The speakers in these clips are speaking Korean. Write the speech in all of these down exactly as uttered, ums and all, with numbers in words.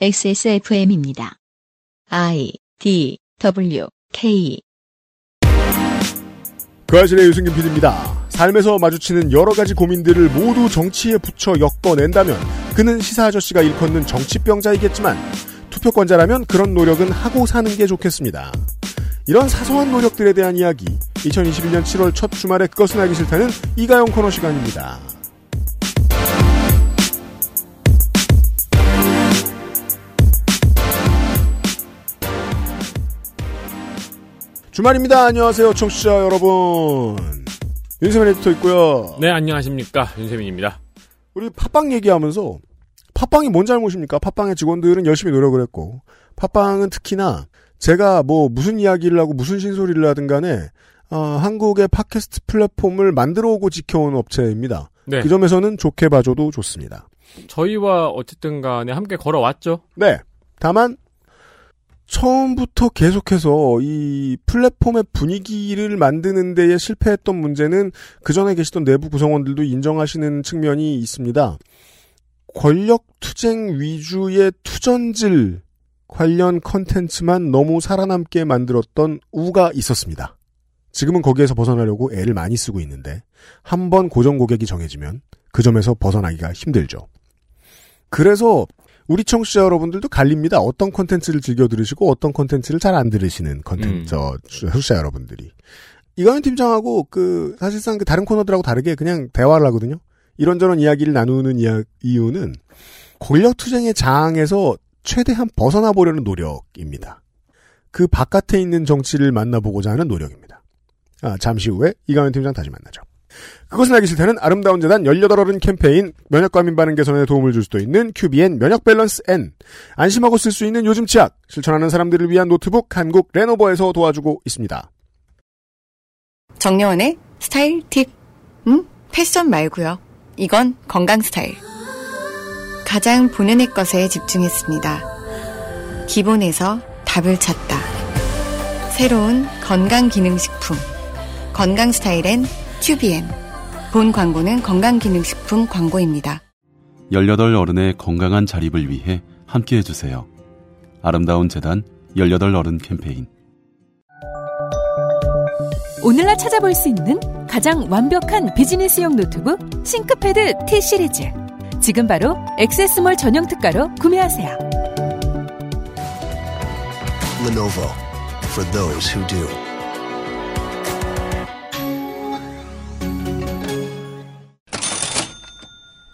엑스에스에프엠입니다. I, D, W, K. 그 아실의 유승균 피디입니다. 삶에서 마주치는 여러 가지 고민들을 모두 정치에 붙여 엮어낸다면 그는 시사 아저씨가 일컫는 정치병자이겠지만 투표권자라면 그런 노력은 하고 사는 게 좋겠습니다. 이런 사소한 노력들에 대한 이야기, 이천이십일 년 칠월 첫 주말에 그것은 알기 싫다는 이가현 코너 시간입니다. 주말입니다. 안녕하세요, 청취자 여러분. 윤세민 에디터 있고요. 네, 안녕하십니까, 윤세민입니다. 우리 팟빵 얘기하면서 팟빵이 뭔 잘못입니까? 팟빵의 직원들은 열심히 노력을 했고, 팟빵은 특히나 제가 뭐 무슨 이야기를 하고 무슨 신소리를 하든 간에 어, 한국의 팟캐스트 플랫폼을 만들어오고 지켜온 업체입니다. 네. 그 점에서는 좋게 봐줘도 좋습니다. 저희와 어쨌든 간에 함께 걸어왔죠. 네. 다만 처음부터 계속해서 이 플랫폼의 분위기를 만드는 데에 실패했던 문제는 그전에 계시던 내부 구성원들도 인정하시는 측면이 있습니다. 권력투쟁 위주의 투전질 관련 컨텐츠만 너무 살아남게 만들었던 우가 있었습니다. 지금은 거기에서 벗어나려고 애를 많이 쓰고 있는데 한번 고정 고객이 정해지면 그 점에서 벗어나기가 힘들죠. 그래서 우리 청취자 여러분들도 갈립니다. 어떤 컨텐츠를 즐겨 들으시고 어떤 컨텐츠를 잘 안 들으시는 컨텐츠 음. 청취자 여러분들이. 이가현 팀장하고 그 사실상 그 다른 코너들하고 다르게 그냥 대화를 하거든요. 이런저런 이야기를 나누는 이야, 이유는 권력투쟁의 장에서 최대한 벗어나 보려는 노력입니다. 그 바깥에 있는 정치를 만나보고자 하는 노력입니다. 아, 잠시 후에 이가현 팀장 다시 만나죠. 그것은 알기 싫다는 아름다운 재단 열여덟 어른 캠페인, 면역과 민반응 개선에 도움을 줄 수도 있는 큐비엔 면역 밸런스 N, 안심하고 쓸 수 있는 요즘 치약, 실천하는 사람들을 위한 노트북 한국 레노버에서 도와주고 있습니다. 정려원의 스타일 팁. 음? 패션 말고요. 이건 건강 스타일. 가장 본연의 것에 집중했습니다. 기본에서 답을 찾다. 새로운 건강기능식품. 건강 스타일엔 큐비엔. 본 광고는 건강기능식품 광고입니다. 열여덟 어른의 건강한 자립을 위해 함께해 주세요. 아름다운 재단 열여덟 어른 캠페인. 오늘날 찾아볼 수 있는 가장 완벽한 비즈니스용 노트북 싱크패드 T 시리즈. 지금 바로 엑세스몰 전용 특가로 구매하세요. Lenovo for those who do.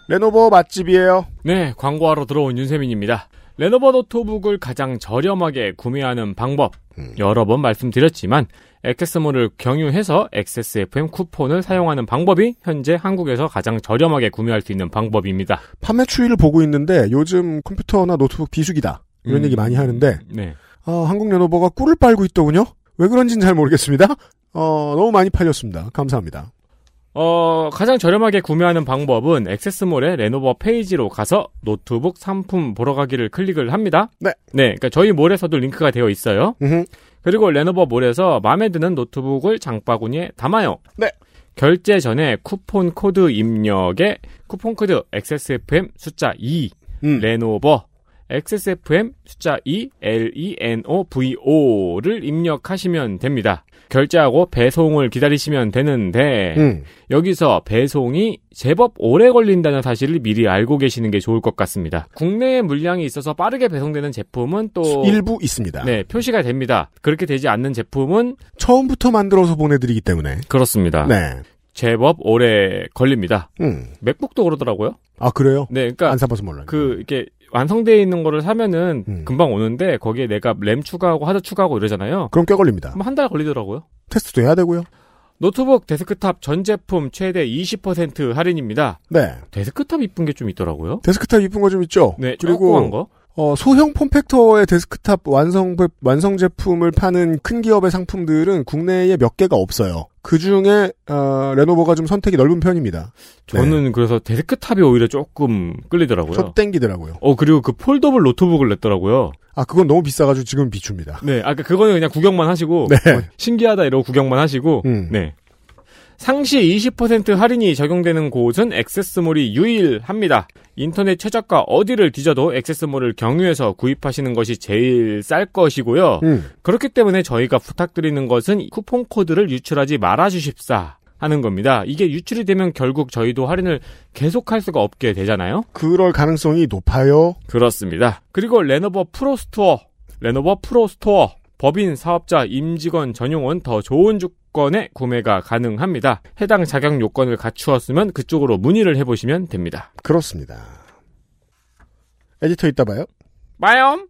레노버 맛집이에요. 네, 광고하러 들어온 윤세민입니다. 레노버 노트북을 가장 저렴하게 구매하는 방법, 음. 여러 번 말씀드렸지만 엑세스몰을 경유해서 엑스에스에프엠 쿠폰을 사용하는 방법이 현재 한국에서 가장 저렴하게 구매할 수 있는 방법입니다. 판매 추이를 보고 있는데 요즘 컴퓨터나 노트북 비수기다 이런 음. 얘기 많이 하는데 네. 어, 한국 레노버가 꿀을 빨고 있더군요. 왜 그런지는 잘 모르겠습니다. 어, 너무 많이 팔렸습니다. 감사합니다. 어, 가장 저렴하게 구매하는 방법은 액세스몰의 레노버 페이지로 가서 노트북 상품 보러 가기를 클릭을 합니다. 네. 네. 그러니까 저희 몰에서도 링크가 되어 있어요. 으흠. 그리고 레노버 몰에서 마음에 드는 노트북을 장바구니에 담아요. 네. 결제 전에 쿠폰 코드 입력에 쿠폰 코드 엑스에스에프엠 숫자 이, 음. 레노버, 엑스에스에프엠 숫자 이, 엘 이 엔 오 브이 오를 입력하시면 됩니다. 결제하고 배송을 기다리시면 되는데 음. 여기서 배송이 제법 오래 걸린다는 사실을 미리 알고 계시는 게 좋을 것 같습니다. 국내에 물량이 있어서 빠르게 배송되는 제품은 또 일부 있습니다. 네, 표시가 됩니다. 그렇게 되지 않는 제품은 처음부터 만들어서 보내드리기 때문에 그렇습니다. 네. 제법 오래 걸립니다. 음. 맥북도 그러더라고요. 아, 그래요? 네, 그러니까 안 사봐서 몰라요. 그 이렇게 완성되어 있는 거를 사면은 음. 금방 오는데 거기에 내가 램 추가하고 하드 추가하고 이러잖아요. 그럼 꽤 걸립니다. 한 달 걸리더라고요. 테스트도 해야 되고요. 노트북 데스크탑 전 제품 최대 이십 퍼센트 할인입니다. 네. 데스크탑 이쁜 게 좀 있더라고요. 데스크탑 이쁜 거 좀 있죠. 네. 그리고 거. 어, 소형 폼팩터의 데스크탑 완성 완성 제품을 파는 큰 기업의 상품들은 국내에 몇 개가 없어요. 그 중에 어, 레노버가 좀 선택이 넓은 편입니다. 저는 네. 그래서 데스크탑이 오히려 조금 끌리더라고요. 저 땡기더라고요. 어 그리고 그 폴더블 노트북을 냈더라고요. 아 그건 너무 비싸가지고 지금 비춥니다. 네, 아까 그러니까 그거는 그냥 구경만 하시고 네. 어, 신기하다 이러고 구경만 하시고 음. 네. 상시 이십 퍼센트 할인이 적용되는 곳은 엑세스몰이 유일합니다. 인터넷 최저가 어디를 뒤져도 엑세스몰을 경유해서 구입하시는 것이 제일 쌀 것이고요. 음. 그렇기 때문에 저희가 부탁드리는 것은 쿠폰 코드를 유출하지 말아주십사 하는 겁니다. 이게 유출이 되면 결국 저희도 할인을 계속할 수가 없게 되잖아요. 그럴 가능성이 높아요. 그렇습니다. 그리고 레노버 프로스토어, 레노버 프로스토어, 법인, 사업자, 임직원, 전용원 더 좋은 조건의 구매가 가능합니다. 해당 자격 요건을 갖추었으면 그쪽으로 문의를 해보시면 됩니다. 그렇습니다. 에디터 있다 봐요. 봐요.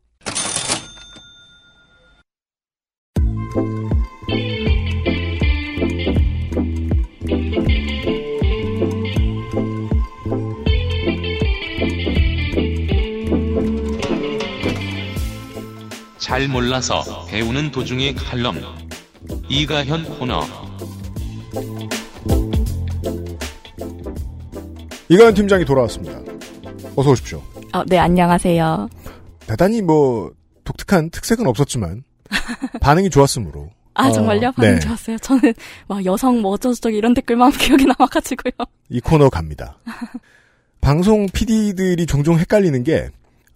잘 몰라서 배우는 도중의 칼럼 이가현 코너. 이가현 팀장이 돌아왔습니다. 어서 오십시오. 어, 네, 안녕하세요. 대단히 뭐 독특한 특색은 없었지만 반응이 좋았으므로. 아, 정말요? 어, 반응 네. 좋았어요. 저는 막 여성 뭐 어쩌저쩌기 이런 댓글만 기억에 남아가지고요. 이 코너 갑니다. 방송 피디들이 종종 헷갈리는 게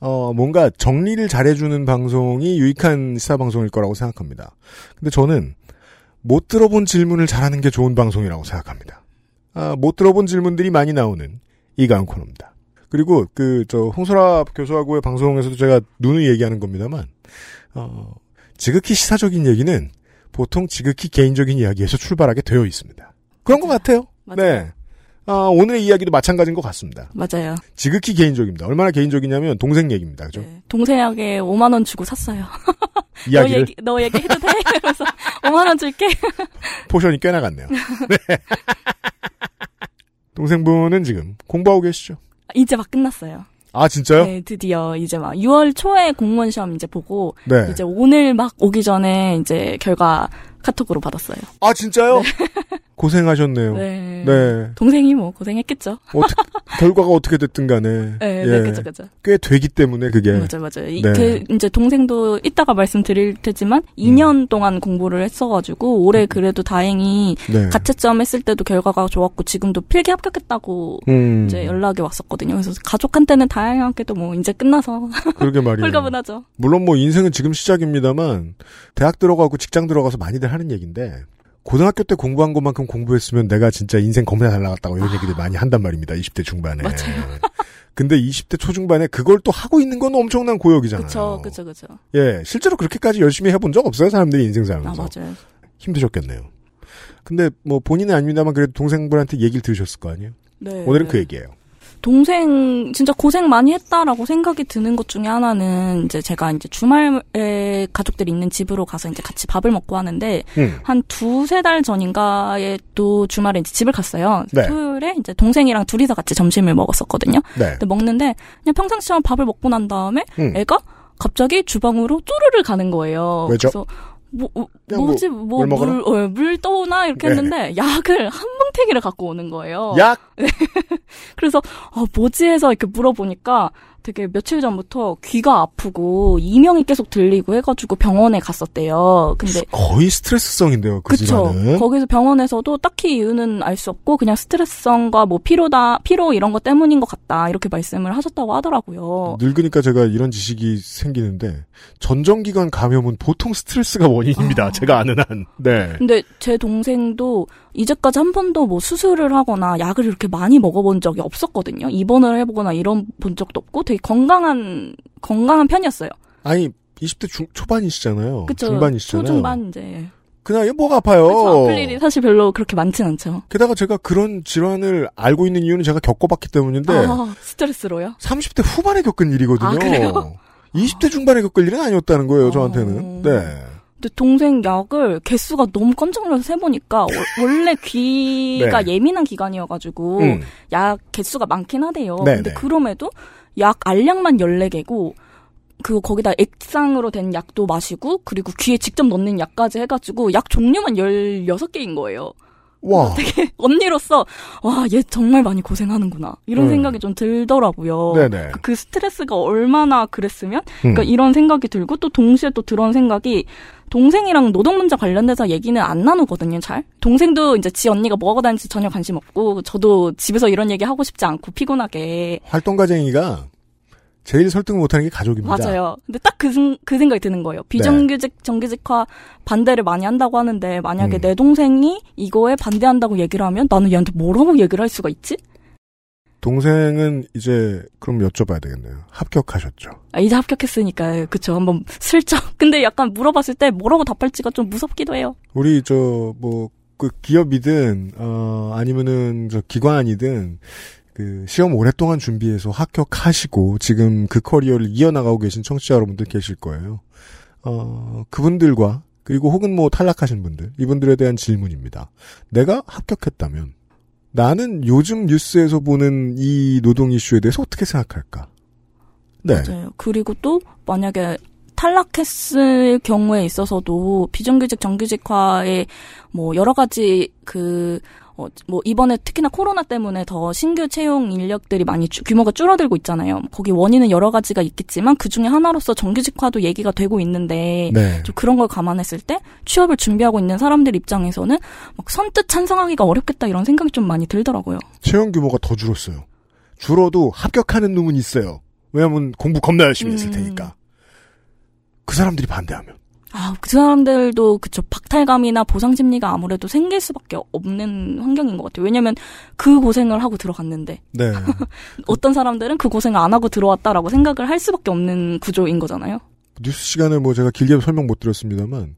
어, 뭔가 정리를 잘해주는 방송이 유익한 시사 방송일 거라고 생각합니다. 근데 저는 못 들어본 질문을 잘하는 게 좋은 방송이라고 생각합니다. 아, 못 들어본 질문들이 많이 나오는 이가은 코너입니다. 그리고 그, 저, 홍소라 교수하고의 방송에서도 제가 누누이 얘기하는 겁니다만, 어, 지극히 시사적인 얘기는 보통 지극히 개인적인 이야기에서 출발하게 되어 있습니다. 그런 맞아요. 것 같아요. 맞아요. 네. 아, 오늘의 이야기도 마찬가지인 것 같습니다. 맞아요. 지극히 개인적입니다. 얼마나 개인적이냐면 동생 얘기입니다. 그죠? 네. 동생에게 오만 원 주고 샀어요. 이야기를? 너 얘기, 너 얘기 해도 돼? 이러면서 오만 원 줄게. 포션이 꽤 나갔네요. 네. 동생분은 지금 공부하고 계시죠? 이제 막 끝났어요. 아, 진짜요? 네, 드디어 이제 막 유월 초에 공무원 시험 이제 보고 네. 이제 오늘 막 오기 전에 이제 결과 카톡으로 받았어요. 아, 진짜요? 네. 고생하셨네요. 네. 네. 동생이 뭐 고생했겠죠. 어떻게, 결과가 어떻게 됐든 간에. 네, 예. 네, 그죠, 그죠. 꽤 되기 때문에 그게. 맞아요, 맞아요. 네. 그, 이제 동생도 이따가 말씀드릴 테지만 이 년 음. 동안 공부를 했어가지고 올해 그래도 다행히 네. 가채점 했을 때도 결과가 좋았고 지금도 필기 합격했다고 음. 이제 연락이 왔었거든요. 그래서 가족한테는 다양하게도 뭐 이제 끝나서. 그러게 말이에요. 홀가분하죠. 물론 뭐 인생은 지금 시작입니다만 대학 들어가고 직장 들어가서 많이들 하는 얘기인데 고등학교 때 공부한 것만큼 공부했으면 내가 진짜 인생 겁나 잘 나갔다고 이런 아. 얘기들 많이 한단 말입니다. 이십 대 중반에. 맞아요. 근데 이십 대 초중반에 그걸 또 하고 있는 건 엄청난 고역이잖아요. 그쵸, 그쵸, 그쵸. 예, 실제로 그렇게까지 열심히 해본 적 없어요? 사람들이 인생 살면서. 아, 맞아요. 힘드셨겠네요. 근데 뭐 본인은 아닙니다만 그래도 동생분한테 얘기를 들으셨을 거 아니에요? 네. 오늘은 그 얘기예요. 동생 진짜 고생 많이 했다라고 생각이 드는 것 중에 하나는 이제 제가 이제 주말에 가족들이 있는 집으로 가서 이제 같이 밥을 먹고 하는데 음. 한 두세 달 전인가에 또 주말에 이제 집을 갔어요. 네. 토요일에 이제 동생이랑 둘이서 같이 점심을 먹었었거든요. 네. 근데 먹는데 그냥 평상시처럼 밥을 먹고 난 다음에 음. 애가 갑자기 주방으로 쪼르르 가는 거예요. 왜죠? 그래서 뭐, 뭐지, 뭐, 뭐 물, 물, 물 떠오나? 이렇게 네. 했는데, 약을 한 뭉탱이를 갖고 오는 거예요. 약? 네. 그래서, 어, 뭐지 해서 이렇게 물어보니까 되게 며칠 전부터 귀가 아프고, 이명이 계속 들리고 해가지고 병원에 갔었대요. 근데. 거의 스트레스성인데요, 그 그쵸. 시간은. 거기서 병원에서도 딱히 이유는 알 수 없고, 그냥 스트레스성과 뭐 피로다, 피로 이런 것 때문인 것 같다. 이렇게 말씀을 하셨다고 하더라고요. 늙으니까 제가 이런 지식이 생기는데, 전정기관 감염은 보통 스트레스가 원인입니다. 아. 제가 아는 한. 네. 근데 제 동생도 이제까지 한 번도 뭐 수술을 하거나 약을 이렇게 많이 먹어본 적이 없었거든요. 입원을 해보거나 이런 본 적도 없고 되게 건강한, 건강한 편이었어요. 아니, 이십 대 중, 초반이시잖아요. 그쵸. 중반이시잖아요. 초중반 이제. 그냥 뭐가 아파요. 그쵸, 아플 일이 사실 별로 그렇게 많진 않죠. 게다가 제가 그런 질환을 알고 있는 이유는 제가 겪어봤기 때문인데. 아, 스트레스로요? 삼십 대 후반에 겪은 일이거든요. 아, 그래요? 이십 대 중반에 겪을 일은 아니었다는 거예요, 저한테는. 네. 근데 동생 약을 개수가 너무 깜짝 놀라서 세보니까 원래 귀가 네. 예민한 기관이어가지고 음. 약 개수가 많긴 하대요. 네네. 근데 그럼에도 약 알약만 열네 개고 그 거기다 액상으로 된 약도 마시고 그리고 귀에 직접 넣는 약까지 해가지고 약 종류만 열여섯 개인 거예요. 와. 되게 언니로서 와, 얘 정말 많이 고생하는구나 이런 음. 생각이 좀 들더라고요. 네네. 그 스트레스가 얼마나 그랬으면 음. 그러니까 이런 생각이 들고 또 동시에 또 들은 생각이 동생이랑 노동 문제 관련돼서 얘기는 안 나누거든요, 잘. 동생도 이제 지 언니가 뭐 하고 다니는지 전혀 관심 없고 저도 집에서 이런 얘기 하고 싶지 않고 피곤하게. 활동가쟁이가 제일 설득 못하는 게 가족입니다. 맞아요. 근데 딱 그 그 생각이 드는 거예요. 비정규직, 네. 정규직화 반대를 많이 한다고 하는데 만약에 음. 내 동생이 이거에 반대한다고 얘기를 하면 나는 얘한테 뭐라고 얘기를 할 수가 있지? 동생은 이제 그럼 여쭤봐야 되겠네요. 합격하셨죠? 아, 이제 합격했으니까 그쵸. 한번 슬쩍. 근데 약간 물어봤을 때 뭐라고 답할지가 좀 무섭기도 해요. 우리 저 뭐 그 기업이든 어 아니면은 저 기관이든. 그 시험 오랫동안 준비해서 합격하시고 지금 그 커리어를 이어나가고 계신 청취자 여러분들 계실 거예요. 어, 그분들과 그리고 혹은 뭐 탈락하신 분들 이분들에 대한 질문입니다. 내가 합격했다면 나는 요즘 뉴스에서 보는 이 노동 이슈에 대해서 어떻게 생각할까? 네. 맞아요. 그리고 또 만약에 탈락했을 경우에 있어서도 비정규직 정규직화의 뭐 여러 가지 그 뭐 이번에 특히나 코로나 때문에 더 신규 채용 인력들이 많이 주, 규모가 줄어들고 있잖아요. 거기 원인은 여러 가지가 있겠지만 그중에 하나로서 정규직화도 얘기가 되고 있는데 네. 좀 그런 걸 감안했을 때 취업을 준비하고 있는 사람들 입장에서는 막 선뜻 찬성하기가 어렵겠다 이런 생각이 좀 많이 들더라고요. 채용 규모가 더 줄었어요. 줄어도 합격하는 놈은 있어요. 왜냐하면 공부 겁나 열심히 음. 했을 테니까. 그 사람들이 반대하면. 아, 그 사람들도 그쵸 박탈감이나 보상 심리가 아무래도 생길 수밖에 없는 환경인 것 같아요. 왜냐하면 그 고생을 하고 들어갔는데 네. 어떤 사람들은 그 고생을 안 하고 들어왔다라고 생각을 할 수밖에 없는 구조인 거잖아요. 뉴스 시간에 뭐 제가 길게 설명 못 드렸습니다만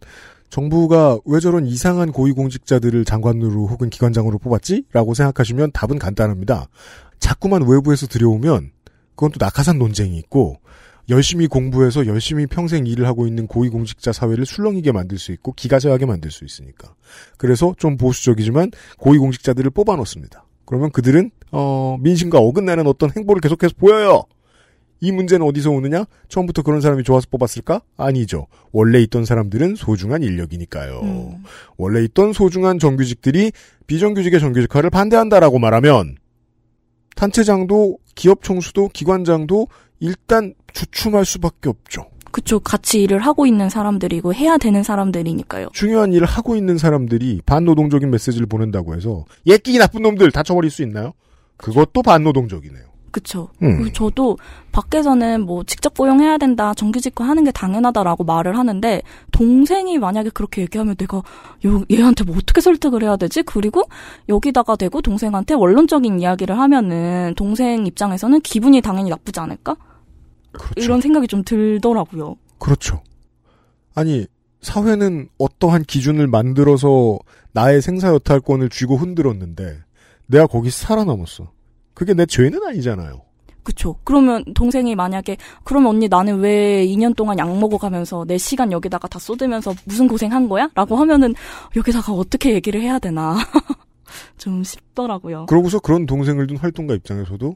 정부가 왜 저런 이상한 고위공직자들을 장관으로 혹은 기관장으로 뽑았지? 라고 생각하시면 답은 간단합니다. 자꾸만 외부에서 들여오면 그건 또 낙하산 논쟁이 있고 열심히 공부해서 열심히 평생 일을 하고 있는 고위공직자 사회를 술렁이게 만들 수 있고 기가세하게 만들 수 있으니까. 그래서 좀 보수적이지만 고위공직자들을 뽑아놓습니다. 그러면 그들은 어, 민심과 어긋나는 어떤 행보를 계속해서 보여요. 이 문제는 어디서 오느냐? 처음부터 그런 사람이 좋아서 뽑았을까? 아니죠. 원래 있던 사람들은 소중한 인력이니까요. 음. 원래 있던 소중한 정규직들이 비정규직의 정규직화를 반대한다라고 말하면 단체장도 기업 총수도 기관장도 일단 주춤할 수밖에 없죠. 그렇죠. 같이 일을 하고 있는 사람들이고 해야 되는 사람들이니까요. 중요한 일을 하고 있는 사람들이 반노동적인 메시지를 보낸다고 해서 예끼기 나쁜 놈들 다쳐버릴 수 있나요? 그것도 반노동적이네요. 그렇죠. 음. 저도 밖에서는 뭐 직접 고용해야 된다, 정규직화하는 게 당연하다라고 말을 하는데 동생이 만약에 그렇게 얘기하면 내가 요, 얘한테 뭐 어떻게 설득을 해야 되지? 그리고 여기다가 대고 동생한테 원론적인 이야기를 하면은 동생 입장에서는 기분이 당연히 나쁘지 않을까? 그렇죠. 이런 생각이 좀 들더라고요. 그렇죠. 아니 사회는 어떠한 기준을 만들어서 나의 생사여탈권을 쥐고 흔들었는데 내가 거기 살아남았어. 그게 내 죄는 아니잖아요. 그렇죠. 그러면 동생이 만약에 그럼 언니 나는 왜 이 년 동안 약 먹어가면서 내 시간 여기다가 다 쏟으면서 무슨 고생한 거야? 라고 하면은 여기다가 어떻게 얘기를 해야 되나 좀 싶더라고요. 그러고서 그런 동생을 둔 활동가 입장에서도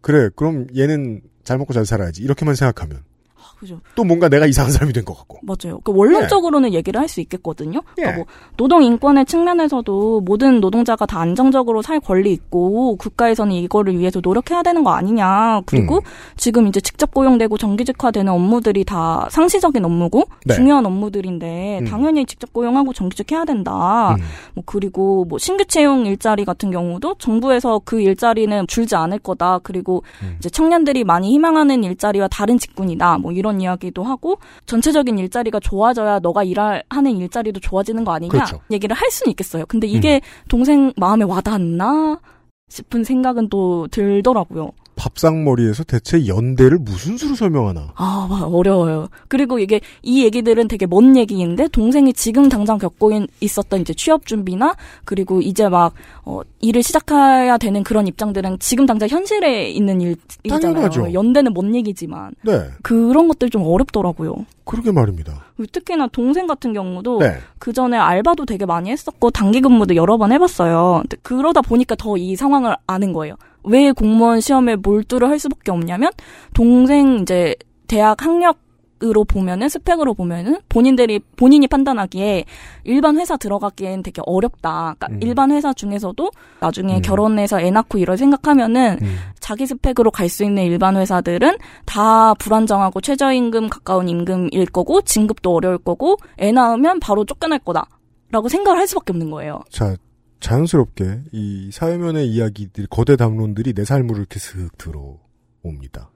그래 그럼 얘는 잘 먹고 잘 살아야지 이렇게만 생각하면 아, 그죠. 또 뭔가 내가 이상한 사람이 된 것 같고 맞아요. 그러니까 원론적으로는 네. 얘기를 할 수 있겠거든요. 네. 그러니까 뭐 노동 인권의 측면에서도 모든 노동자가 다 안정적으로 살 권리 있고 국가에서는 이거를 위해서 노력해야 되는 거 아니냐. 그리고 음. 지금 이제 직접 고용되고 정규직화되는 업무들이 다 상시적인 업무고 네. 중요한 업무들인데 음. 당연히 직접 고용하고 정규직해야 된다. 음. 뭐 그리고 뭐 신규 채용 일자리 같은 경우도 정부에서 그 일자리는 줄지 않을 거다. 그리고 음. 이제 청년들이 많이 희망하는 일자리와 다른 직군이다. 뭐 이런 이야기도 하고 전체적인 일자리가 좋아져야 너가 일할 하는 일자리도 좋아지는 거 아니냐 그렇죠. 얘기를 할 수는 있겠어요. 근데 이게 음. 동생 마음에 와닿나 싶은 생각은 또 들더라고요. 밥상머리에서 대체 연대를 무슨 수로 설명하나? 아, 어려워요. 그리고 이게 이 얘기들은 되게 먼 얘기인데 동생이 지금 당장 겪고 있었던 이제 취업 준비나 그리고 이제 막 어, 일을 시작해야 되는 그런 입장들은 지금 당장 현실에 있는 일, 일이잖아요. 당연하죠. 연대는 먼 얘기지만 네. 그런 것들 좀 어렵더라고요. 그러게 말입니다. 특히나 동생 같은 경우도 네. 그 전에 알바도 되게 많이 했었고 단기 근무도 여러 번 해봤어요. 그러다 보니까 더 이 상황을 아는 거예요. 왜 공무원 시험에 몰두를 할 수밖에 없냐면 동생 이제 대학 학력 스펙으로 보면은, 스펙으로 보면은, 본인들이, 본인이 판단하기에 일반 회사 들어가기엔 되게 어렵다. 그러니까 음. 일반 회사 중에서도 나중에 음. 결혼해서 애 낳고 이런 생각하면은, 음. 자기 스펙으로 갈 수 있는 일반 회사들은 다 불안정하고 최저임금 가까운 임금일 거고, 진급도 어려울 거고, 애 낳으면 바로 쫓겨날 거다. 라고 생각을 할 수밖에 없는 거예요. 자, 자연스럽게 이 사회면의 이야기들, 거대 담론들이 내 삶으로 이렇게 슥 들어옵니다.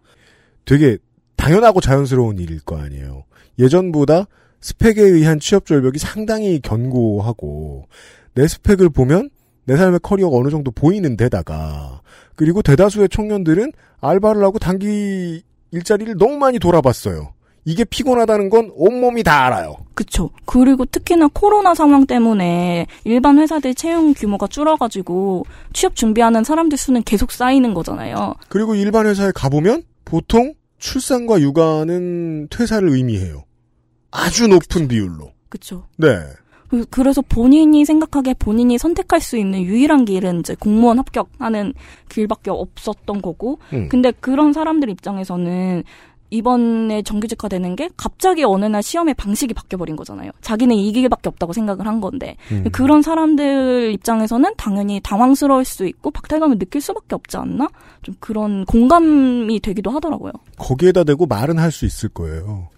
되게 당연하고 자연스러운 일일 거 아니에요. 예전보다 스펙에 의한 취업 절벽이 상당히 견고하고 내 스펙을 보면 내 삶의 커리어가 어느 정도 보이는 데다가 그리고 대다수의 청년들은 알바를 하고 단기 일자리를 너무 많이 돌아봤어요. 이게 피곤하다는 건 온몸이 다 알아요. 그렇죠. 그리고 특히나 코로나 상황 때문에 일반 회사들 채용 규모가 줄어가지고 취업 준비하는 사람들 수는 계속 쌓이는 거잖아요. 그리고 일반 회사에 가보면 보통 출산과 육아는 퇴사를 의미해요. 아주 높은 그쵸. 비율로. 그렇죠. 네. 그래서 본인이 생각하기에 본인이 선택할 수 있는 유일한 길은 이제 공무원 합격하는 길밖에 없었던 거고 음. 근데 그런 사람들 입장에서는 이번에 정규직화되는 게 갑자기 어느 날 시험의 방식이 바뀌어버린 거잖아요. 자기는 이 길밖에 없다고 생각을 한 건데 음. 그런 사람들 입장에서는 당연히 당황스러울 수 있고 박탈감을 느낄 수밖에 없지 않나? 좀 그런 공감이 되기도 하더라고요. 거기에다 대고 말은 할 수 있을 거예요.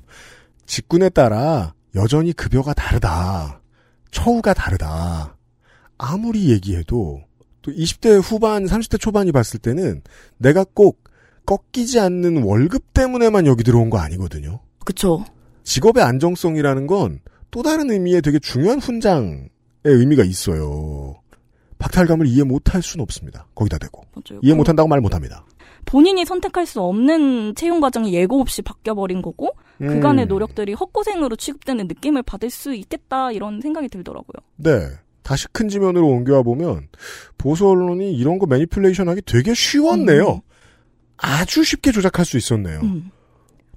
직군에 따라 여전히 급여가 다르다. 처우가 다르다. 아무리 얘기해도 또 이십 대 후반, 삼십 대 초반이 봤을 때는 내가 꼭 꺾이지 않는 월급 때문에만 여기 들어온 거 아니거든요. 그렇죠. 직업의 안정성이라는 건 또 다른 의미의 되게 중요한 훈장의 의미가 있어요. 박탈감을 이해 못할 수는 없습니다. 거기다 대고. 맞아요. 이해 못한다고 말 못합니다. 본인이 선택할 수 없는 채용 과정이 예고 없이 바뀌어버린 거고 음. 그간의 노력들이 헛고생으로 취급되는 느낌을 받을 수 있겠다 이런 생각이 들더라고요. 네. 다시 큰 지면으로 옮겨와 보면 보수 언론이 이런 거 매니플레이션하기 되게 쉬웠네요. 음. 아주 쉽게 조작할 수 있었네요. 음.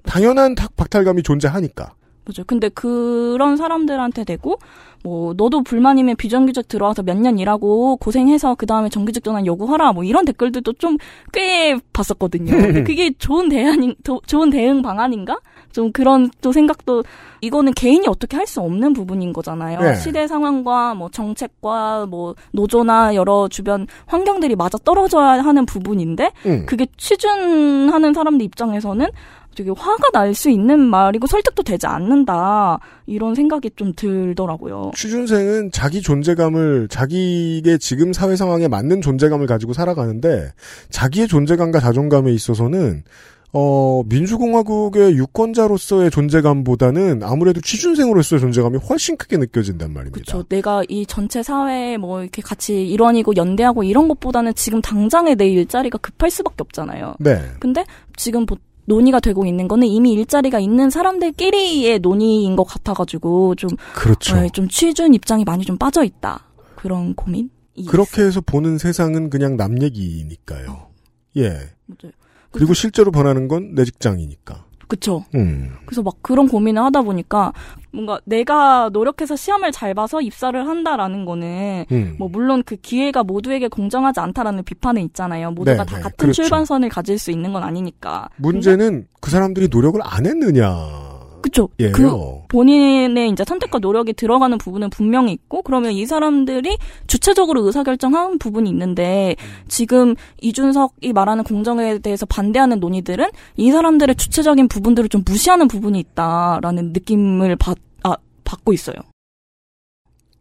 당연한 박탈감이 존재하니까. 맞아요. 근데 그런 사람들한테 되고 뭐 너도 불만이면 비정규직 들어와서 몇 년 일하고 고생해서 그 다음에 정규직 전환 요구하라 뭐 이런 댓글들도 좀 꽤 봤었거든요. 근데 그게 좋은 대안인, 좋은 대응 방안인가? 좀 그런 또 생각도 이거는 개인이 어떻게 할 수 없는 부분인 거잖아요. 네. 시대 상황과 뭐 정책과 뭐 노조나 여러 주변 환경들이 맞아 떨어져야 하는 부분인데 음. 그게 취준하는 사람들 입장에서는 되게 화가 날 수 있는 말이고 설득도 되지 않는다. 이런 생각이 좀 들더라고요. 취준생은 자기 존재감을 자기의 지금 사회 상황에 맞는 존재감을 가지고 살아가는데 자기의 존재감과 자존감에 있어서는 어, 민주공화국의 유권자로서의 존재감보다는 아무래도 취준생으로서의 존재감이 훨씬 크게 느껴진단 말입니다. 그렇죠. 내가 이 전체 사회에 뭐 이렇게 같이 일원이고 연대하고 이런 것보다는 지금 당장의 내 일자리가 급할 수밖에 없잖아요. 네. 근데 지금 보통 논의가 되고 있는 거는 이미 일자리가 있는 사람들끼리의 논의인 것 같아가지고 좀 그렇죠. 어, 좀 취준 입장이 많이 좀 빠져 있다 그런 고민. 그렇게 해서 보는 세상은 그냥 남 얘기니까요. 어. 예. 맞아요. 그리고 그쵸. 실제로 변하는 건 내 직장이니까. 그렇죠. 음. 그래서 막 그런 고민을 하다 보니까 뭔가 내가 노력해서 시험을 잘 봐서 입사를 한다라는 거는 음. 뭐 물론 그 기회가 모두에게 공정하지 않다라는 비판은 있잖아요. 모두가 네네. 다 같은 그렇죠. 출발선을 가질 수 있는 건 아니니까. 문제는 근데, 그 사람들이 노력을 안 했느냐. 그렇죠. 그 본인의 이제 선택과 노력이 들어가는 부분은 분명히 있고 그러면 이 사람들이 주체적으로 의사결정한 부분이 있는데 지금 이준석이 말하는 공정에 대해서 반대하는 논의들은 이 사람들의 주체적인 부분들을 좀 무시하는 부분이 있다라는 느낌을 받, 아, 받고 있어요.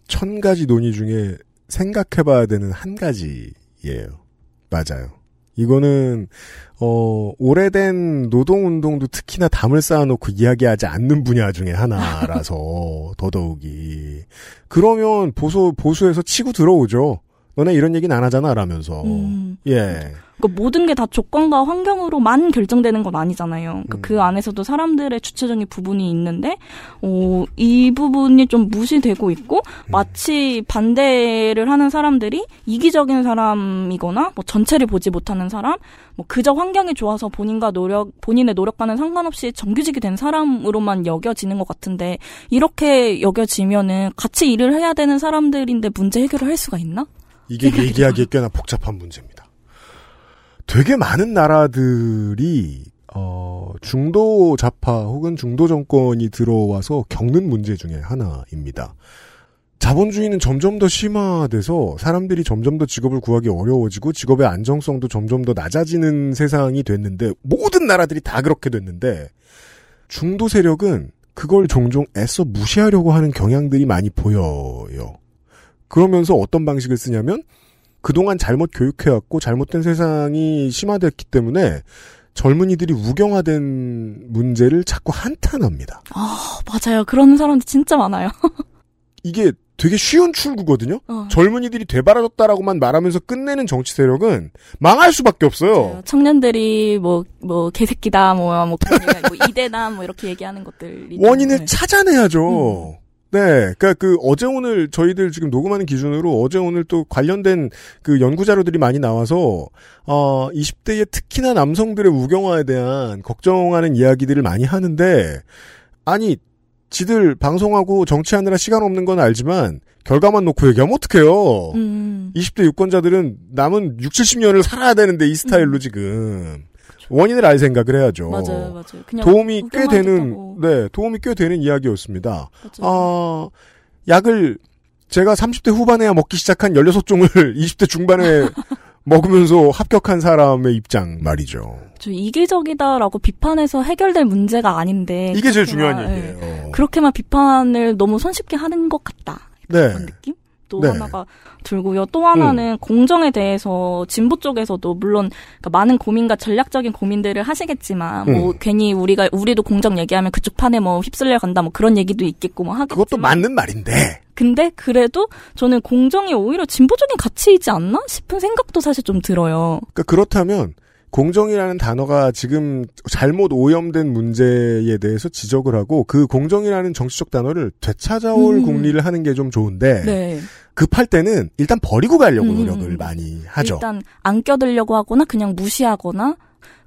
천 가지 논의 중에 생각해봐야 되는 한 가지예요. 맞아요. 이거는 어, 오래된 노동운동도 특히나 담을 쌓아놓고 이야기하지 않는 분야 중에 하나라서 더더욱이 그러면 보수, 보수에서 치고 들어오죠. 너네 이런 얘기는 안 하잖아 라면서. 음. 예. 그러니까 모든 게 다 조건과 환경으로만 결정되는 건 아니잖아요. 그러니까 음. 그 안에서도 사람들의 주체적인 부분이 있는데 어, 이 부분이 좀 무시되고 있고 음. 마치 반대를 하는 사람들이 이기적인 사람이거나 뭐 전체를 보지 못하는 사람, 뭐 그저 환경이 좋아서 본인과 노력, 본인의 노력과는 상관없이 정규직이 된 사람으로만 여겨지는 것 같은데 이렇게 여겨지면은 같이 일을 해야 되는 사람들인데 문제 해결을 할 수가 있나? 이게 얘기하기에 꽤나 복잡한 문제입니다. 되게 많은 나라들이 어, 중도 좌파 혹은 중도 정권이 들어와서 겪는 문제 중에 하나입니다. 자본주의는 점점 더 심화돼서 사람들이 점점 더 직업을 구하기 어려워지고 직업의 안정성도 점점 더 낮아지는 세상이 됐는데, 모든 나라들이 다 그렇게 됐는데, 중도 세력은 그걸 종종 애써 무시하려고 하는 경향들이 많이 보여요. 그러면서 어떤 방식을 쓰냐면, 그동안 잘못 교육해왔고 잘못된 세상이 심화됐기 때문에 젊은이들이 우경화된 문제를 자꾸 한탄합니다. 아, 맞아요. 그런 사람들 진짜 많아요. 이게 되게 쉬운 출구거든요. 어. 젊은이들이 되바라졌다라고만 말하면서 끝내는 정치 세력은 망할 수밖에 없어요. 맞아요. 청년들이 뭐 뭐 개새끼다 뭐 뭐 이대나 뭐 이렇게 얘기하는 것들이 원인을 네. 찾아내야죠. 음. 네, 그러니까 그 어제 오늘 저희들 지금 녹음하는 기준으로 어제 오늘 또 관련된 그 연구 자료들이 많이 나와서 어 이십 대의 특히나 남성들의 우경화에 대한 걱정하는 이야기들을 많이 하는데, 아니 지들 방송하고 정치하느라 시간 없는 건 알지만 결과만 놓고 얘기하면 어떡해요. 음. 이십 대 유권자들은 남은 육칠십 년을 살아야 되는데 이 스타일로 음. 지금 원인을 알 생각을 해야죠. 맞아요, 맞아요. 그냥 도움이 꽤 되는 있다고. 네, 도움이 꽤 되는 이야기였습니다. 맞아요. 어, 약을 제가 삼십 대 후반에야 먹기 시작한 열여섯 종을 이십 대 중반에 먹으면서 합격한 사람의 입장 말이죠. 저 이기적이다라고 비판해서 해결될 문제가 아닌데, 이게 제일 중요한 얘기예요. 네. 그렇게만 비판을 너무 손쉽게 하는 것 같다. 네. 그런 느낌? 또 네. 하나가 들고요. 또 하나는 음. 공정에 대해서 진보 쪽에서도 물론 그러니까 많은 고민과 전략적인 고민들을 하시겠지만 음. 뭐 괜히 우리가 우리도 공정 얘기하면 그쪽 판에 뭐 휩쓸려 간다 뭐 그런 얘기도 있겠고 뭐 하겠지만 그것도 맞는 말인데. 근데 그래도 저는 공정이 오히려 진보적인 가치이지 않나 싶은 생각도 사실 좀 들어요. 그러니까 그렇다면 공정이라는 단어가 지금 잘못 오염된 문제에 대해서 지적을 하고 그 공정이라는 정치적 단어를 되찾아올 음. 공리를 하는 게 좀 좋은데 네. 급할 때는 일단 버리고 가려고 음. 노력을 많이 하죠. 일단 안 껴들려고 하거나 그냥 무시하거나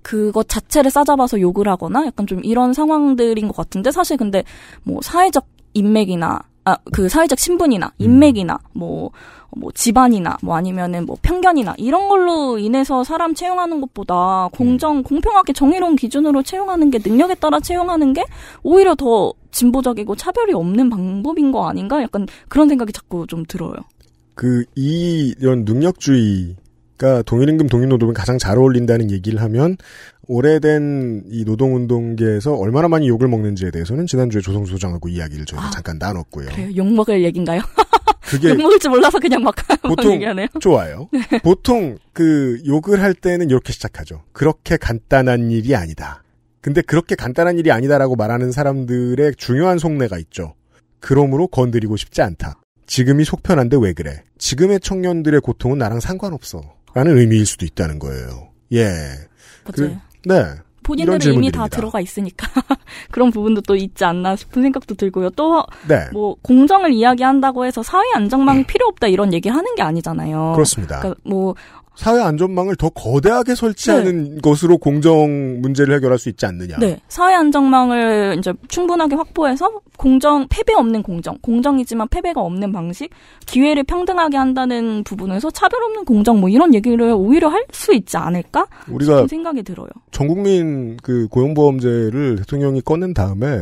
그것 자체를 싸잡아서 욕을 하거나 약간 좀 이런 상황들인 것 같은데, 사실 근데 뭐 사회적 인맥이나 아, 그 사회적 신분이나 인맥이나 뭐, 뭐 집안이나 뭐 아니면은 뭐 편견이나 이런 걸로 인해서 사람 채용하는 것보다 공정, 공평하게 정의로운 기준으로 채용하는 게, 능력에 따라 채용하는 게 오히려 더 진보적이고 차별이 없는 방법인 거 아닌가? 약간 그런 생각이 자꾸 좀 들어요. 그, 이, 이런 능력주의가 동일임금 동일노동에 가장 잘 어울린다는 얘기를 하면, 오래된 이 노동운동계에서 얼마나 많이 욕을 먹는지에 대해서는 지난주에 조성수 소장하고 이야기를 저희가 아, 잠깐 나눴고요. 그래요? 욕먹을 얘기인가요? 그게 욕먹을지 몰라서 그냥 막 보통 얘기하네요. 좋아요. 네. 보통 그 욕을 할 때는 이렇게 시작하죠. 그렇게 간단한 일이 아니다. 근데 그렇게 간단한 일이 아니다라고 말하는 사람들의 중요한 속내가 있죠. 그러므로 건드리고 싶지 않다. 지금이 속편한데 왜 그래? 지금의 청년들의 고통은 나랑 상관없어. 라는 의미일 수도 있다는 거예요. 예. 맞아요. 그, 네. 본인들은 이미 다 들어가 있으니까 그런 부분도 또 있지 않나 싶은 생각도 들고요. 또 네. 뭐 공정을 이야기한다고 해서 사회 안전망이 음. 필요 없다 이런 얘기하는 게 아니잖아요. 그렇습니다. 그러니까 뭐 사회 안전망을 더 거대하게 설치하는 네. 것으로 공정 문제를 해결할 수 있지 않느냐. 네, 사회 안전망을 이제 충분하게 확보해서 공정, 패배 없는 공정, 공정이지만 패배가 없는 방식, 기회를 평등하게 한다는 부분에서 차별 없는 공정, 뭐 이런 얘기를 오히려 할 수 있지 않을까? 우리가 싶은 생각이 들어요. 전국민 그 고용보험제를 대통령이 꺼낸 다음에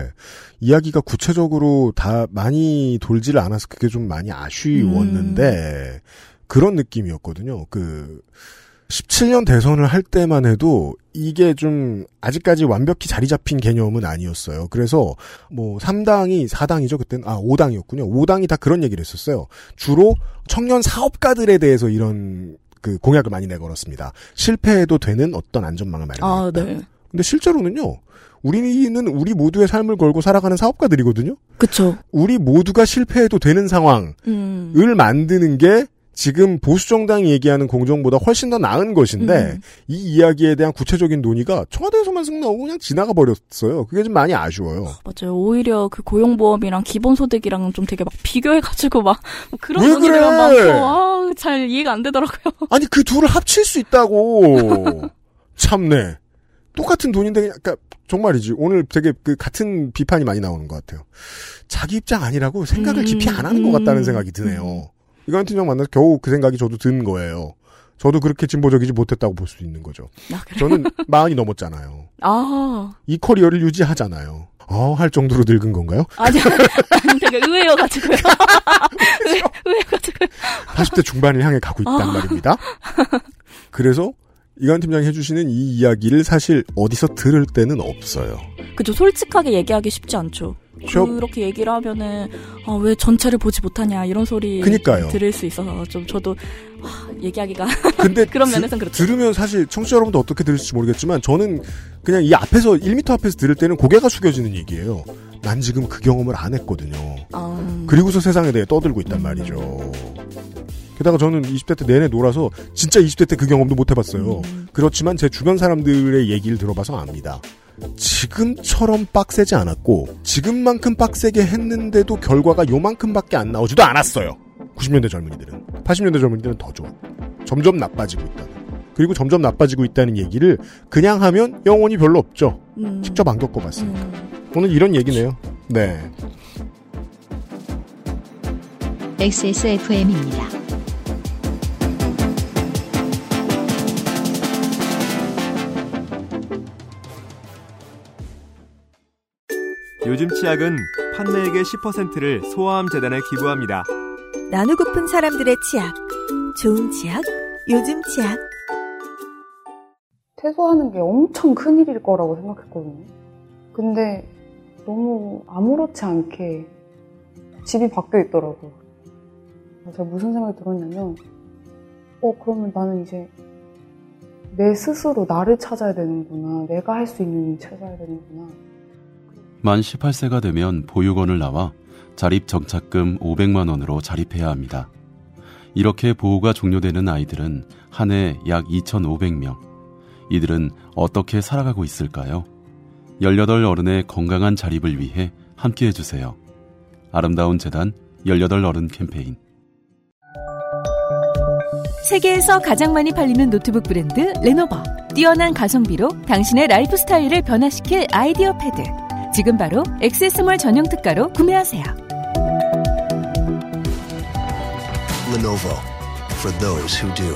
이야기가 구체적으로 다 많이 돌지를 않아서 그게 좀 많이 아쉬웠는데. 음. 그런 느낌이었거든요. 그 십칠 년 대선을 할 때만 해도 이게 좀 아직까지 완벽히 자리 잡힌 개념은 아니었어요. 그래서 뭐 삼 당이 사 당이죠. 그때는 아 오 당이었군요. 오 당이 다 그런 얘기를 했었어요. 주로 청년 사업가들에 대해서 이런 그 공약을 많이 내걸었습니다. 실패해도 되는 어떤 안전망을 마련했다. 아, 네. 근데 실제로는요. 우리는 우리 모두의 삶을 걸고 살아가는 사업가들이거든요. 그렇죠. 우리 모두가 실패해도 되는 상황을 음. 만드는 게 지금 보수정당이 얘기하는 공정보다 훨씬 더 나은 것인데 음. 이 이야기에 대한 구체적인 논의가 청와대에서만 쓱 나오고 그냥 지나가 버렸어요. 그게 좀 많이 아쉬워요. 아, 맞아요. 오히려 그 고용보험이랑 기본소득이랑 좀 되게 막 비교해가지고 막 그런 논의들만 많고 아, 잘 이해가 안 되더라고요. 아니 그 둘을 합칠 수 있다고. 참네. 똑같은 돈인데 그러니까 정말이지. 오늘 되게 그 같은 비판이 많이 나오는 것 같아요. 자기 입장 아니라고 생각을 음. 깊이 안 하는 것 같다는 생각이 드네요. 음. 이가현 팀장 만나서 겨우 그 생각이 저도 든 거예요. 저도 그렇게 진보적이지 못했다고 볼 수 있는 거죠. 아, 저는 마흔이 넘었잖아요. 아. 이 커리어를 유지하잖아요. 어, 할 정도로 늙은 건가요? 아니요. 되게 의외여가지고요. 의외, 의외여가지고요. 사십 대 중반을 향해 가고 있단 아. 말입니다. 그래서 이가현 팀장이 해주시는 이 이야기를 사실 어디서 들을 때는 없어요. 그죠. 솔직하게 얘기하기 쉽지 않죠. 저... 그렇게 얘기를 하면은 아, 왜 전체를 보지 못하냐 이런 소리 그러니까요. 들을 수 있어서 좀 저도 아, 얘기하기가 근데 그런 면에서는 그렇죠. 들으면 사실 청취자 여러분도 어떻게 들을지 모르겠지만 저는 그냥 이 앞에서 일 미터 앞에서 들을 때는 고개가 숙여지는 얘기예요. 난 지금 그 경험을 안 했거든요. 아... 그리고서 세상에 대해 떠들고 있단 말이죠. 게다가 저는 이십 대 때 내내 놀아서 진짜 이십 대 때 그 경험도 못 해봤어요. 음. 그렇지만 제 주변 사람들의 얘기를 들어봐서 압니다. 지금처럼 빡세지 않았고 지금만큼 빡세게 했는데도 결과가 요만큼밖에 안 나오지도 않았어요. 구십 년대 젊은이들은. 팔십 년대 젊은이들은 더 좋아. 점점 나빠지고 있다는. 그리고 점점 나빠지고 있다는 얘기를 그냥 하면 영혼이 별로 없죠. 음. 직접 안 겪어봤으니까. 음. 오늘 이런 얘기네요. 네. 엑스에스에프엠입니다. 요즘 치약은 판매액의 십 퍼센트를 소아암 재단에 기부합니다. 나누고픈 사람들의 치약. 좋은 치약, 요즘 치약. 퇴소하는 게 엄청 큰일일 거라고 생각했거든요. 근데 너무 아무렇지 않게 집이 바뀌어 있더라고요. 제가 무슨 생각이 들었냐면 어 그러면 나는 이제 내 스스로 나를 찾아야 되는구나. 내가 할 수 있는 일을 찾아야 되는구나. 만 십팔 세가 되면 보육원을 나와 자립정착금 오백만 원으로 자립해야 합니다. 이렇게 보호가 종료되는 아이들은 한 해 약 이천오백 명. 이들은 어떻게 살아가고 있을까요? 열여덟 어른의 건강한 자립을 위해 함께해 주세요. 아름다운 재단 열여덟 어른 캠페인. 세계에서 가장 많이 팔리는 노트북 브랜드 레노버. 뛰어난 가성비로 당신의 라이프 스타일을 변화시킬 아이디어 패드. 지금 바로 엑세스몰 전용 특가로 구매하세요. Lenovo for those who do.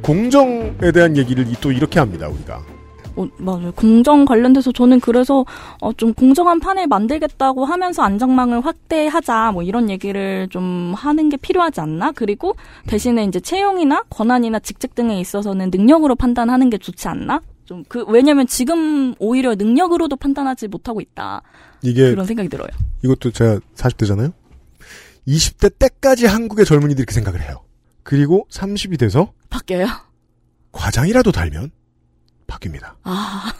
공정에 대한 얘기를 또 이렇게 합니다, 우리가. 어, 맞아요. 공정 관련돼서 저는 그래서 어, 좀 공정한 판을 만들겠다고 하면서 안전망을 확대하자 뭐 이런 얘기를 좀 하는 게 필요하지 않나? 그리고 대신에 이제 채용이나 권한이나 직책 등에 있어서는 능력으로 판단하는 게 좋지 않나? 좀 그 왜냐하면 지금 오히려 능력으로도 판단하지 못하고 있다. 이게 그런 생각이 들어요. 이것도 제가 사십 대잖아요. 이십 대 때까지 한국의 젊은이들이 이렇게 생각을 해요. 그리고 삼십이 돼서 바뀌어요. 과장이라도 달면. 바뀝니다. 아.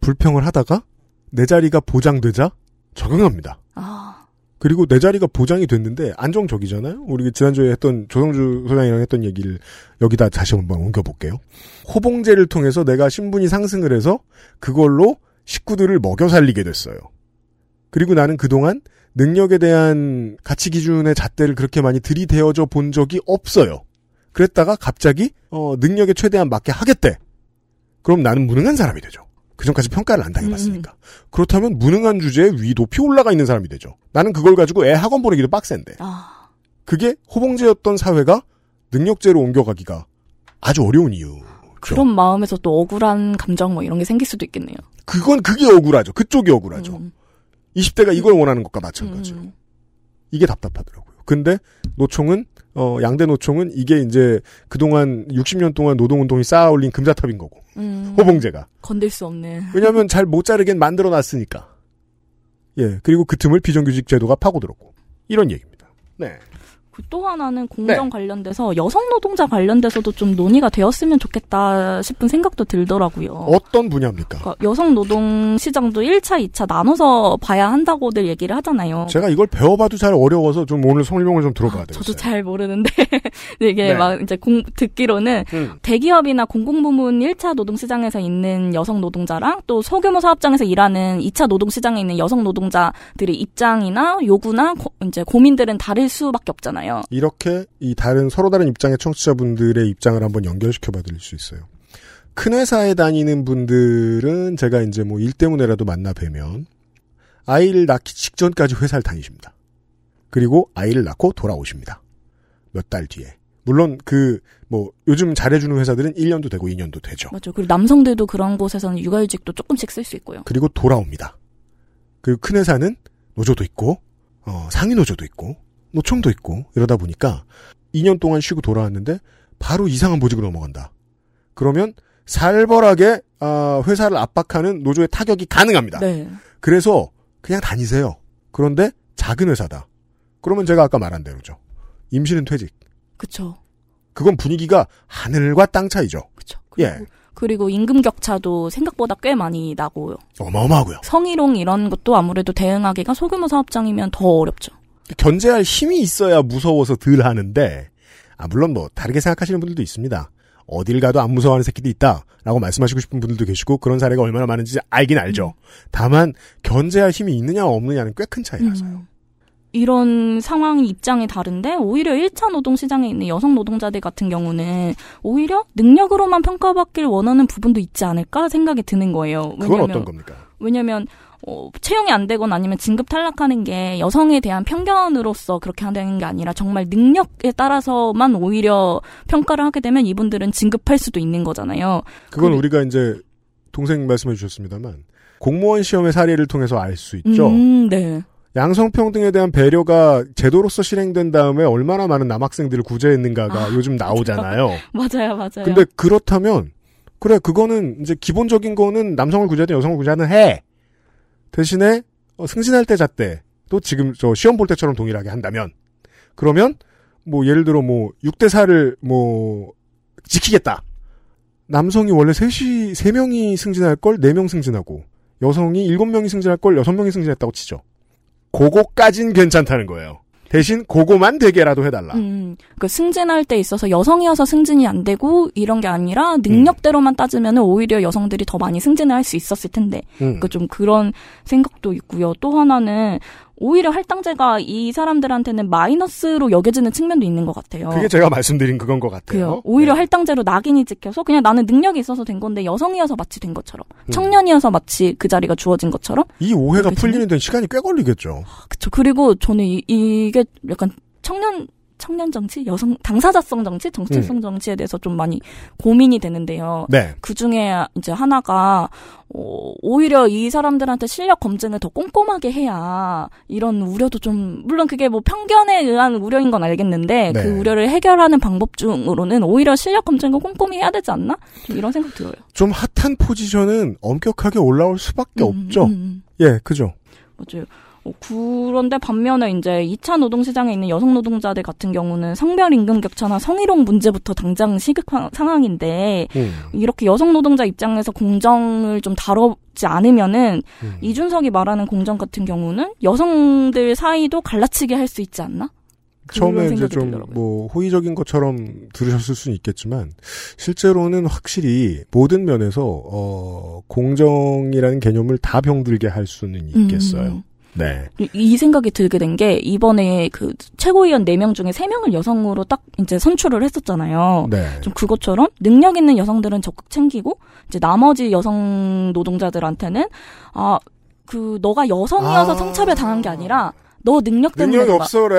불평을 하다가 내 자리가 보장되자 적응합니다. 아. 그리고 내 자리가 보장이 됐는데 안정적이잖아요. 우리 지난주에 했던 조성주 소장이랑 했던 얘기를 여기다 다시 한번 옮겨볼게요. 호봉제를 통해서 내가 신분이 상승을 해서 그걸로 식구들을 먹여 살리게 됐어요. 그리고 나는 그동안 능력에 대한 가치 기준의 잣대를 그렇게 많이 들이대어져 본 적이 없어요. 그랬다가 갑자기 어, 능력에 최대한 맞게 하겠대. 그럼 나는 무능한 사람이 되죠. 그전까지 평가를 안 당해봤으니까. 음. 그렇다면 무능한 주제에 위 높이 올라가 있는 사람이 되죠. 나는 그걸 가지고 애 학원 보내기도 빡센데. 아. 그게 호봉제였던 사회가 능력제로 옮겨가기가 아주 어려운 이유. 그런 마음에서 또 억울한 감정 뭐 이런 게 생길 수도 있겠네요. 그건 그게 억울하죠. 그쪽이 억울하죠. 음. 이십 대가 이걸 원하는 것과 마찬가지예요. 음. 이게 답답하더라고요. 근데 노총은 어, 양대 노총은 이게 이제 그동안 육십 년 동안 노동운동이 쌓아올린 금자탑인 거고. 음, 호봉제가. 건들 수 없네. 왜냐하면 잘 못 자르긴 만들어놨으니까. 예, 그리고 그 틈을 비정규직 제도가 파고들었고. 이런 얘기입니다. 네. 그 또 하나는 공정 네. 관련돼서 여성 노동자 관련돼서도 좀 논의가 되었으면 좋겠다 싶은 생각도 들더라고요. 어떤 분야입니까? 그러니까 여성 노동 시장도 일 차, 이 차 나눠서 봐야 한다고들 얘기를 하잖아요. 제가 이걸 배워봐도 잘 어려워서 좀 오늘 성일명을 좀 들어봐야 되겠어요. 저도 잘 모르는데 이게 네. 막 이제 공, 듣기로는 음. 대기업이나 공공부문 일 차 노동 시장에서 있는 여성 노동자랑 또 소규모 사업장에서 일하는 이 차 노동 시장에 있는 여성 노동자들의 입장이나 요구나 고, 이제 고민들은 다를 수밖에 없잖아요. 있잖아요. 이렇게 이 다른 서로 다른 입장의 청취자분들의 입장을 한번 연결시켜 봐드릴 수 있어요. 큰 회사에 다니는 분들은 제가 이제 뭐 일 때문에라도 만나 뵈면 아이를 낳기 직전까지 회사를 다니십니다. 그리고 아이를 낳고 돌아오십니다. 몇 달 뒤에. 물론 그 뭐 요즘 잘해주는 회사들은 일 년도 되고 이 년도 되죠. 맞죠. 그리고 남성들도 그런 곳에서는 육아휴직도 조금씩 쓸 수 있고요. 그리고 돌아옵니다. 그리고 큰 회사는 노조도 있고 어, 상위노조도 있고 노총도 있고 이러다 보니까 이 년 동안 쉬고 돌아왔는데 바로 이상한 보직으로 넘어간다. 그러면 살벌하게 어, 회사를 압박하는 노조의 타격이 가능합니다. 네. 그래서 그냥 다니세요. 그런데 작은 회사다. 그러면 제가 아까 말한 대로죠. 임신은 퇴직. 그렇죠. 그건 분위기가 하늘과 땅 차이죠. 그렇죠. 그리고, 예. 그리고 임금 격차도 생각보다 꽤 많이 나고요. 어마어마하고요. 성희롱 이런 것도 아무래도 대응하기가 소규모 사업장이면 더 어렵죠. 견제할 힘이 있어야 무서워서 덜 하는데 아 물론 뭐 다르게 생각하시는 분들도 있습니다. 어딜 가도 안 무서워하는 새끼도 있다라고 말씀하시고 싶은 분들도 계시고 그런 사례가 얼마나 많은지 알긴 알죠. 음. 다만 견제할 힘이 있느냐 없느냐는 꽤 큰 차이라서요. 음. 이런 상황이 입장이 다른데 오히려 일 차 노동시장에 있는 여성 노동자들 같은 경우는 오히려 능력으로만 평가받길 원하는 부분도 있지 않을까 생각이 드는 거예요. 왜냐면, 그건 어떤 겁니까? 왜냐하면 어, 채용이 안 되거나 아니면 진급 탈락하는 게 여성에 대한 편견으로서 그렇게 하는 게 아니라 정말 능력에 따라서만 오히려 평가를 하게 되면 이분들은 진급할 수도 있는 거잖아요. 그건 그리고, 우리가 이제 동생 말씀해 주셨습니다만 공무원 시험의 사례를 통해서 알 수 있죠. 음, 네. 양성평등에 대한 배려가 제도로서 실행된 다음에 얼마나 많은 남학생들을 구제했는가가 아, 요즘 나오잖아요. 맞아요. 맞아요. 근데 그렇다면 그래 그거는 이제 기본적인 거는 남성을 구제하든 여성을 구제하든 해. 대신에 승진할 때 잣대 또 지금 저 시험 볼 때처럼 동일하게 한다면 그러면 뭐 예를 들어 뭐 육 대 사를 뭐 지키겠다. 남성이 원래 셋이 세 명이 승진할 걸 네 명 승진하고 여성이 일곱 명이 승진할 걸 여섯 명이 승진했다고 치죠. 그거까진 괜찮다는 거예요. 대신 그거만 되게라도 해달라. 음, 그 승진할 때 있어서 여성이어서 승진이 안 되고 이런 게 아니라 능력대로만 음. 따지면 오히려 여성들이 더 많이 승진을 할 수 있었을 텐데. 음. 그 좀 그런 생각도 있고요. 또 하나는 오히려 할당제가 이 사람들한테는 마이너스로 여겨지는 측면도 있는 것 같아요. 그게 제가 말씀드린 그건 것 같아요. 그래요. 오히려 네. 할당제로 낙인이 찍혀서 그냥 나는 능력이 있어서 된 건데 여성이어서 마치 된 것처럼 음. 청년이어서 마치 그 자리가 주어진 것처럼 이 오해가 풀리는 데 시간이 꽤 걸리겠죠. 아, 그렇죠. 그리고 저는 이, 이게 약간 청년 청년 정치, 여성 당사자성 정치, 정체성 음. 정치에 대해서 좀 많이 고민이 되는데요. 네. 그 중에 이제 하나가 어, 오히려 이 사람들한테 실력 검증을 더 꼼꼼하게 해야 이런 우려도 좀 물론 그게 뭐 편견에 의한 우려인 건 알겠는데 네. 그 우려를 해결하는 방법 중으로는 오히려 실력 검증을 꼼꼼히 해야 되지 않나? 이런 생각 들어요. 좀 핫한 포지션은 엄격하게 올라올 수밖에 음, 없죠. 음. 예, 그죠. 맞아요. 그런데 반면에 이제 이 차 노동시장에 있는 여성 노동자들 같은 경우는 성별 임금 격차나 성희롱 문제부터 당장 시급한 상황인데 음. 이렇게 여성 노동자 입장에서 공정을 좀 다루지 않으면은 음. 이준석이 말하는 공정 같은 경우는 여성들 사이도 갈라치게 할 수 있지 않나? 처음에 이제 좀 뭐 호의적인 것처럼 들으셨을 수는 있겠지만 실제로는 확실히 모든 면에서 어 공정이라는 개념을 다 병들게 할 수는 있겠어요. 음. 네. 이 생각이 들게 된 게 이번에 그 최고위원 네 명 중에 세 명을 여성으로 딱 이제 선출을 했었잖아요. 네. 좀 그것처럼 능력 있는 여성들은 적극 챙기고 이제 나머지 여성 노동자들한테는 아, 그 너가 여성이어서 아~ 성차별 당한 게 아니라 너 능력 때문에 능력이 없어래.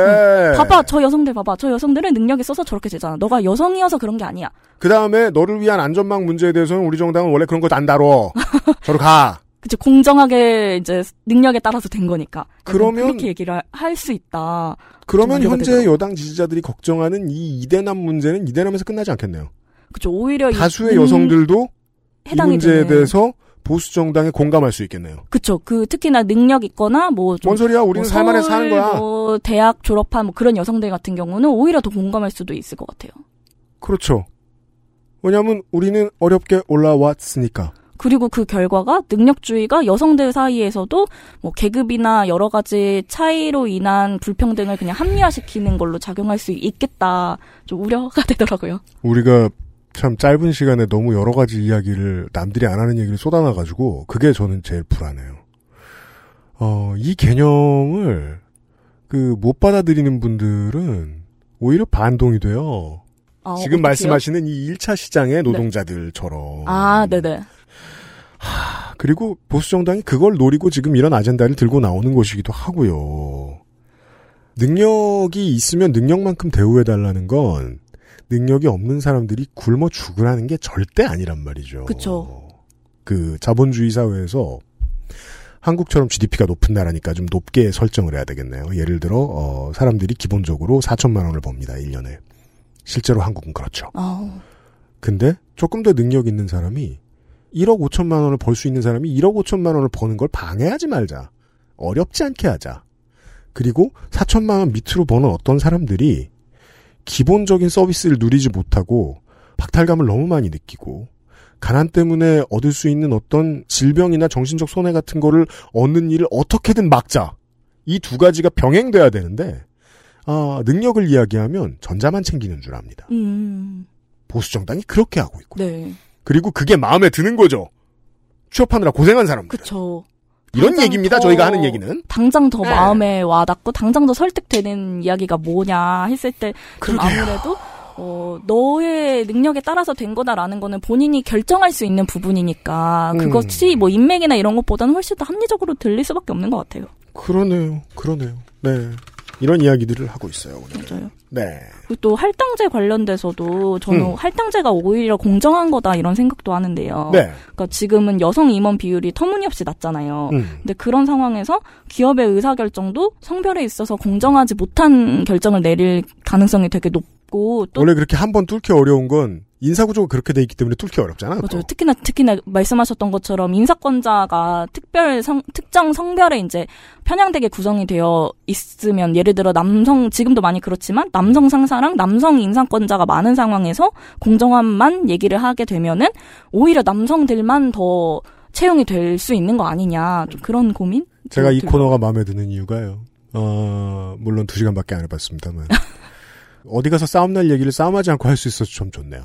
응. 봐봐 저 여성들 봐봐 저 여성들은 능력이 있어서 저렇게 되잖아. 너가 여성이어서 그런 게 아니야. 그 다음에 너를 위한 안전망 문제에 대해서는 우리 정당은 원래 그런 것 안 다뤄. 저로 가. 이제 공정하게 이제 능력에 따라서 된 거니까. 그러면 그렇게 얘기를 할 수 있다. 그러면 현재 되더라고요. 여당 지지자들이 걱정하는 이 이대남 문제는 이대남에서 끝나지 않겠네요. 그렇죠. 오히려 다수의 이, 여성들도 이 문제에 되는. 대해서 보수 정당에 공감할 수 있겠네요. 그렇죠. 그 특히나 능력 있거나 뭐 뭔 소리야? 우리는 뭐 살만해 사는 거야. 뭐 대학 졸업한 뭐 그런 여성들 같은 경우는 오히려 더 공감할 수도 있을 것 같아요. 그렇죠. 왜냐하면 우리는 어렵게 올라왔으니까. 그리고 그 결과가 능력주의가 여성들 사이에서도 뭐 계급이나 여러 가지 차이로 인한 불평등을 그냥 합리화시키는 걸로 작용할 수 있겠다. 좀 우려가 되더라고요. 우리가 참 짧은 시간에 너무 여러 가지 이야기를 남들이 안 하는 얘기를 쏟아놔가지고 그게 저는 제일 불안해요. 어, 이 개념을 그 못 받아들이는 분들은 오히려 반동이 돼요. 아, 지금 어떡해요? 말씀하시는 이 일 차 시장의 노동자들처럼. 네. 아, 네네. 하, 그리고 보수정당이 그걸 노리고 지금 이런 아젠다를 들고 나오는 것이기도 하고요. 능력이 있으면 능력만큼 대우해달라는 건 능력이 없는 사람들이 굶어 죽으라는 게 절대 아니란 말이죠. 그쵸. 그 자본주의 사회에서 한국처럼 지디피가 높은 나라니까 좀 높게 설정을 해야 되겠네요. 예를 들어 어, 사람들이 기본적으로 사천만 원을 법니다. 일 년에. 실제로 한국은 그렇죠. 아. 근데 조금 더 능력 있는 사람이 일억 오천만 원을 벌 수 있는 사람이 일억 오천만 원을 버는 걸 방해하지 말자. 어렵지 않게 하자. 그리고 사천만 원 밑으로 버는 어떤 사람들이 기본적인 서비스를 누리지 못하고 박탈감을 너무 많이 느끼고 가난 때문에 얻을 수 있는 어떤 질병이나 정신적 손해 같은 거를 얻는 일을 어떻게든 막자. 이 두 가지가 병행돼야 되는데 아, 능력을 이야기하면 전자만 챙기는 줄 압니다. 음. 보수정당이 그렇게 하고 있고요. 네. 그리고 그게 마음에 드는 거죠. 취업하느라 고생한 사람들. 그렇죠. 이런 얘기입니다. 저희가 하는 얘기는. 당장 더 네. 마음에 와닿고 당장 더 설득되는 이야기가 뭐냐 했을 때 그럼 아무래도 어, 너의 능력에 따라서 된 거다라는 거는 본인이 결정할 수 있는 부분이니까 음. 그것이 뭐 인맥이나 이런 것보다는 훨씬 더 합리적으로 들릴 수밖에 없는 것 같아요. 그러네요. 그러네요. 네. 이런 이야기들을 하고 있어요. 오늘. 맞아요. 네. 그리고 또 할당제 관련돼서도 저는 음. 할당제가 오히려 공정한 거다 이런 생각도 하는데요. 네. 그러니까 지금은 여성 임원 비율이 터무니없이 낮잖아요. 음. 근데 그런 상황에서 기업의 의사결정도 성별에 있어서 공정하지 못한 결정을 내릴 가능성이 되게 높고 또 원래 그렇게 한번 뚫기 어려운 건 인사구조가 그렇게 돼 있기 때문에 뚫기 어렵잖아요. 맞아요. 특히나 특히나 말씀하셨던 것처럼 인사권자가 특별 성, 특정 성별에 이제 편향되게 구성이 되어 있으면 예를 들어 남성 지금도 많이 그렇지만 남성 상사랑 남성 인사권자가 많은 상황에서 공정함만 얘기를 하게 되면은 오히려 남성들만 더 채용이 될 수 있는 거 아니냐 좀 그런 고민? 제가 이 코너가 마음에 드는 이유가요. 어, 물론 두 시간밖에 안 해봤습니다만 어디 가서 싸움 날 얘기를 싸움하지 않고 할 수 있어서 참 좋네요.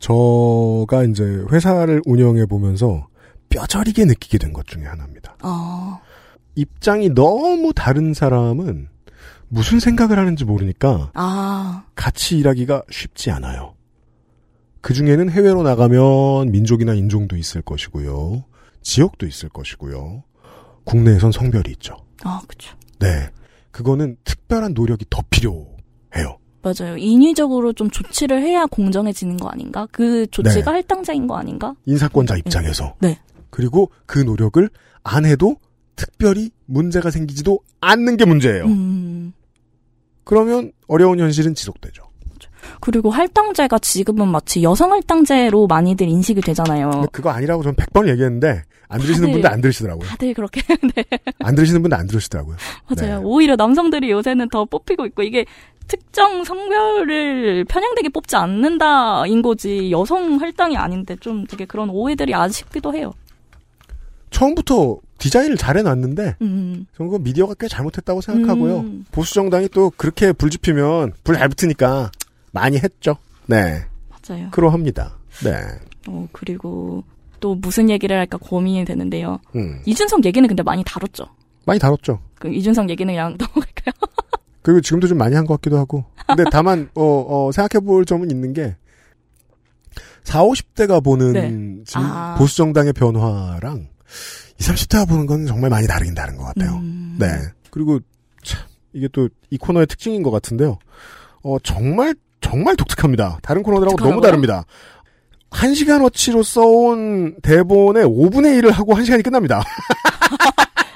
저가 이제 회사를 운영해 보면서 뼈저리게 느끼게 된 것 중에 하나입니다. 어... 입장이 너무 다른 사람은 무슨 생각을 하는지 모르니까 아... 같이 일하기가 쉽지 않아요. 그중에는 해외로 나가면 민족이나 인종도 있을 것이고요. 지역도 있을 것이고요. 국내에선 성별이 있죠. 아, 그렇죠. 네. 그거는 특별한 노력이 더 필요해요. 맞아요. 인위적으로 좀 조치를 해야 공정해지는 거 아닌가? 그 조치가 네. 할당제인 거 아닌가? 인사권자 입장에서. 네. 그리고 그 노력을 안 해도 특별히 문제가 생기지도 않는 게 문제예요. 음. 그러면 어려운 현실은 지속되죠. 그리고 할당제가 지금은 마치 여성 할당제로 많이들 인식이 되잖아요. 근데 그거 아니라고 저는 백 번 얘기했는데 안 들으시는 분들 안 들으시더라고요. 다들 그렇게. 네. 안 들으시는 분들 안 들으시더라고요. 맞아요. 네. 오히려 남성들이 요새는 더 뽑히고 있고 이게 특정 성별을 편향되게 뽑지 않는다인 거지 여성 할당이 아닌데 좀 되게 그런 오해들이 아쉽기도 해요. 처음부터 디자인을 잘 해놨는데 음. 저는 그 미디어가 꽤 잘못했다고 생각하고요. 음. 보수정당이 또 그렇게 불집히면 불 잘 붙으니까 많이 했죠. 네. 맞아요. 그러합니다. 네. 어, 그리고 또 무슨 얘기를 할까 고민이 되는데요. 음. 이준석 얘기는 근데 많이 다뤘죠. 많이 다뤘죠. 그 이준석 얘기는 그냥 넘어갈까요? 그리고 지금도 좀 많이 한 것 같기도 하고. 근데 다만 어, 어, 생각해볼 점은 있는 게 사십, 오십 대가 보는 네. 지금 아. 보수정당의 변화랑 이십, 삼십 대가 보는 건 정말 많이 다르긴 다른 것 같아요. 음. 네. 그리고 참 이게 또 이 코너의 특징인 것 같은데요. 어, 정말 정말 독특합니다. 다른 코너들하고 너무 다릅니다. 한 시간어치로 써온 대본의 오분의 일을 하고 한 시간이 끝납니다.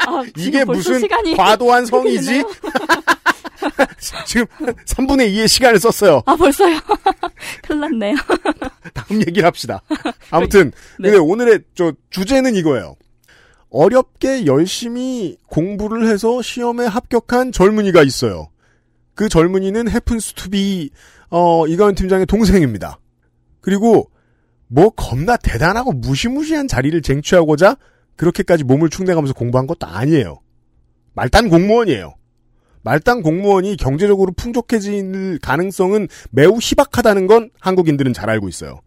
아, 이게 무슨 과도한 성이지? 지금 삼분의 이의 시간을 썼어요. 아, 벌써요? 큰일 났네요. 다음 얘기를 합시다. 아무튼 네. 근데 오늘의 저 주제는 이거예요. 어렵게 열심히 공부를 해서 시험에 합격한 젊은이가 있어요. 그 젊은이는 happens to be 어, 이가현 팀장의 동생입니다. 그리고 뭐 겁나 대단하고 무시무시한 자리를 쟁취하고자 그렇게까지 몸을 축내가면서 공부한 것도 아니에요. 말단 공무원이에요. 말단 공무원이 경제적으로 풍족해질 가능성은 매우 희박하다는 건 한국인들은 잘 알고 있어요.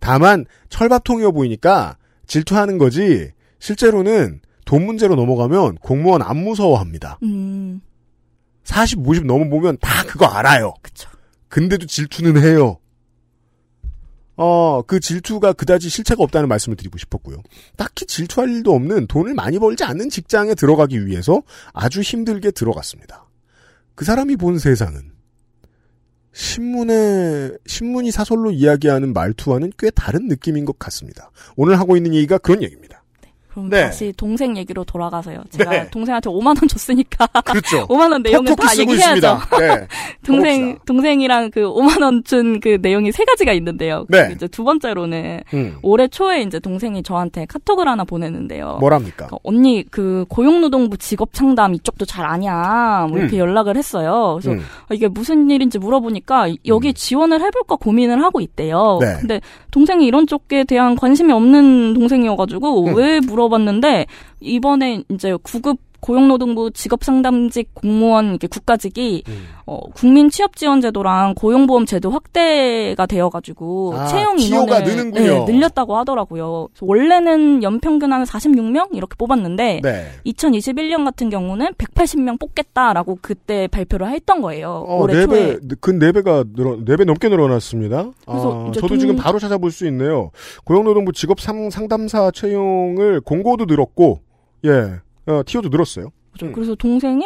다만 철밥통이어 보이니까 질투하는 거지 실제로는 돈 문제로 넘어가면 공무원 안 무서워합니다. 음. 사십, 오십 넘어보면 다 그거 알아요. 그쵸. 근데도 질투는 해요. 어, 그 질투가 그다지 실체가 없다는 말씀을 드리고 싶었고요. 딱히 질투할 일도 없는 돈을 많이 벌지 않는 직장에 들어가기 위해서 아주 힘들게 들어갔습니다. 그 사람이 본 세상은 신문에, 신문이 사설로 이야기하는 말투와는 꽤 다른 느낌인 것 같습니다. 오늘 하고 있는 얘기가 그런 얘기입니다. 네, 그럼 네. 다시 동생 얘기로 돌아가서요. 제가 네. 동생한테 오만 원 줬으니까. 그렇죠. 오만 원 내용을 다 얘기해야죠. 네. 동생, 동생이랑 그 오만 원 준 그 내용이 세 가지가 있는데요. 네. 이제 두 번째로는 음. 올해 초에 이제 동생이 저한테 카톡을 하나 보내는데요. 뭐랍니까? 그 언니, 그 고용노동부 직업창담 이쪽도 잘 아냐. 뭐 이렇게 음. 연락을 했어요. 그래서 음. 이게 무슨 일인지 물어보니까 여기 음. 지원을 해볼까 고민을 하고 있대요. 네. 근데 동생이 이런 쪽에 대한 관심이 없는 동생이어가지고 음. 왜 물어봤는데 이번에 이제 구급 고용노동부 직업상담직 공무원 이렇게 국가직이 음. 어, 국민 취업지원제도랑 고용보험제도 확대가 되어가지고 아, 채용 인원을 네, 늘렸다고 하더라고요. 원래는 연평균 한 사십육 명 이렇게 뽑았는데 네. 이천이십일 년 같은 경우는 백팔십 명 뽑겠다라고 그때 발표를 했던 거예요. 어, 올해 네 배, 초에. 근 네 배가 늘어, 네 배 넘게 늘어났습니다. 그래서 아, 저도 동... 지금 바로 찾아볼 수 있네요. 고용노동부 직업상담사 채용을 공고도 늘었고 예. 어, 티오도 늘었어요. 그렇죠. 음. 그래서 동생이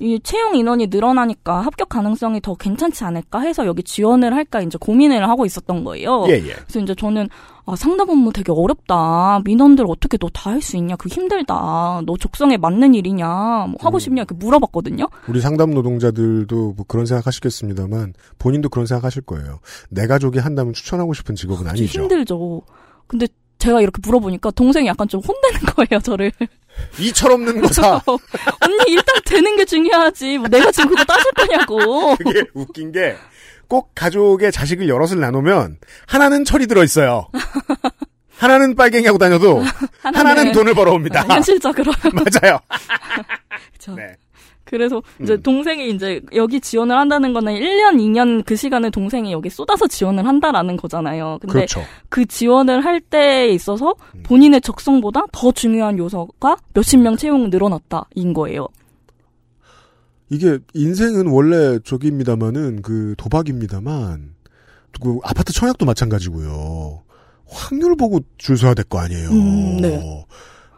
이 채용 인원이 늘어나니까 합격 가능성이 더 괜찮지 않을까 해서 여기 지원을 할까 이제 고민을 하고 있었던 거예요. 예, 예. 그래서 이제 저는 아, 상담 업무 되게 어렵다. 민원들 어떻게 너 다 할 수 있냐? 그 힘들다. 너 적성에 맞는 일이냐? 뭐 하고 싶냐? 이렇게 물어봤거든요. 우리 상담 노동자들도 뭐 그런 생각하시겠습니다만 본인도 그런 생각하실 거예요. 내 가족이 한다면 추천하고 싶은 직업은 아, 아니죠. 힘들죠. 근데 제가 이렇게 물어보니까 동생이 약간 좀 혼내는 거예요, 저를. 이철없는 거사. 언니, 일단 되는 게 중요하지. 뭐 내가 지금 그거 따질 거냐고. 그게 웃긴 게 꼭 가족의 자식을 여럿을 나누면 하나는 철이 들어있어요. 하나는 빨갱이하고 다녀도 하나는, 하나는 돈을 벌어옵니다. 아, 현실적으로. 맞아요. 그렇죠. 네. 그래서 이제 음. 동생이 이제 여기 지원을 한다는 거는 일 년, 이 년 그 시간을 동생이 여기 쏟아서 지원을 한다라는 거잖아요. 근데 그렇죠. 그 지원을 할 때에 있어서 본인의 적성보다 더 중요한 요소가 몇십 명 채용 늘어났다인 거예요. 이게 인생은 원래 저기입니다만은 그 도박입니다만 그 아파트 청약도 마찬가지고요. 확률 보고 줄 서야 될 거 아니에요. 음, 네.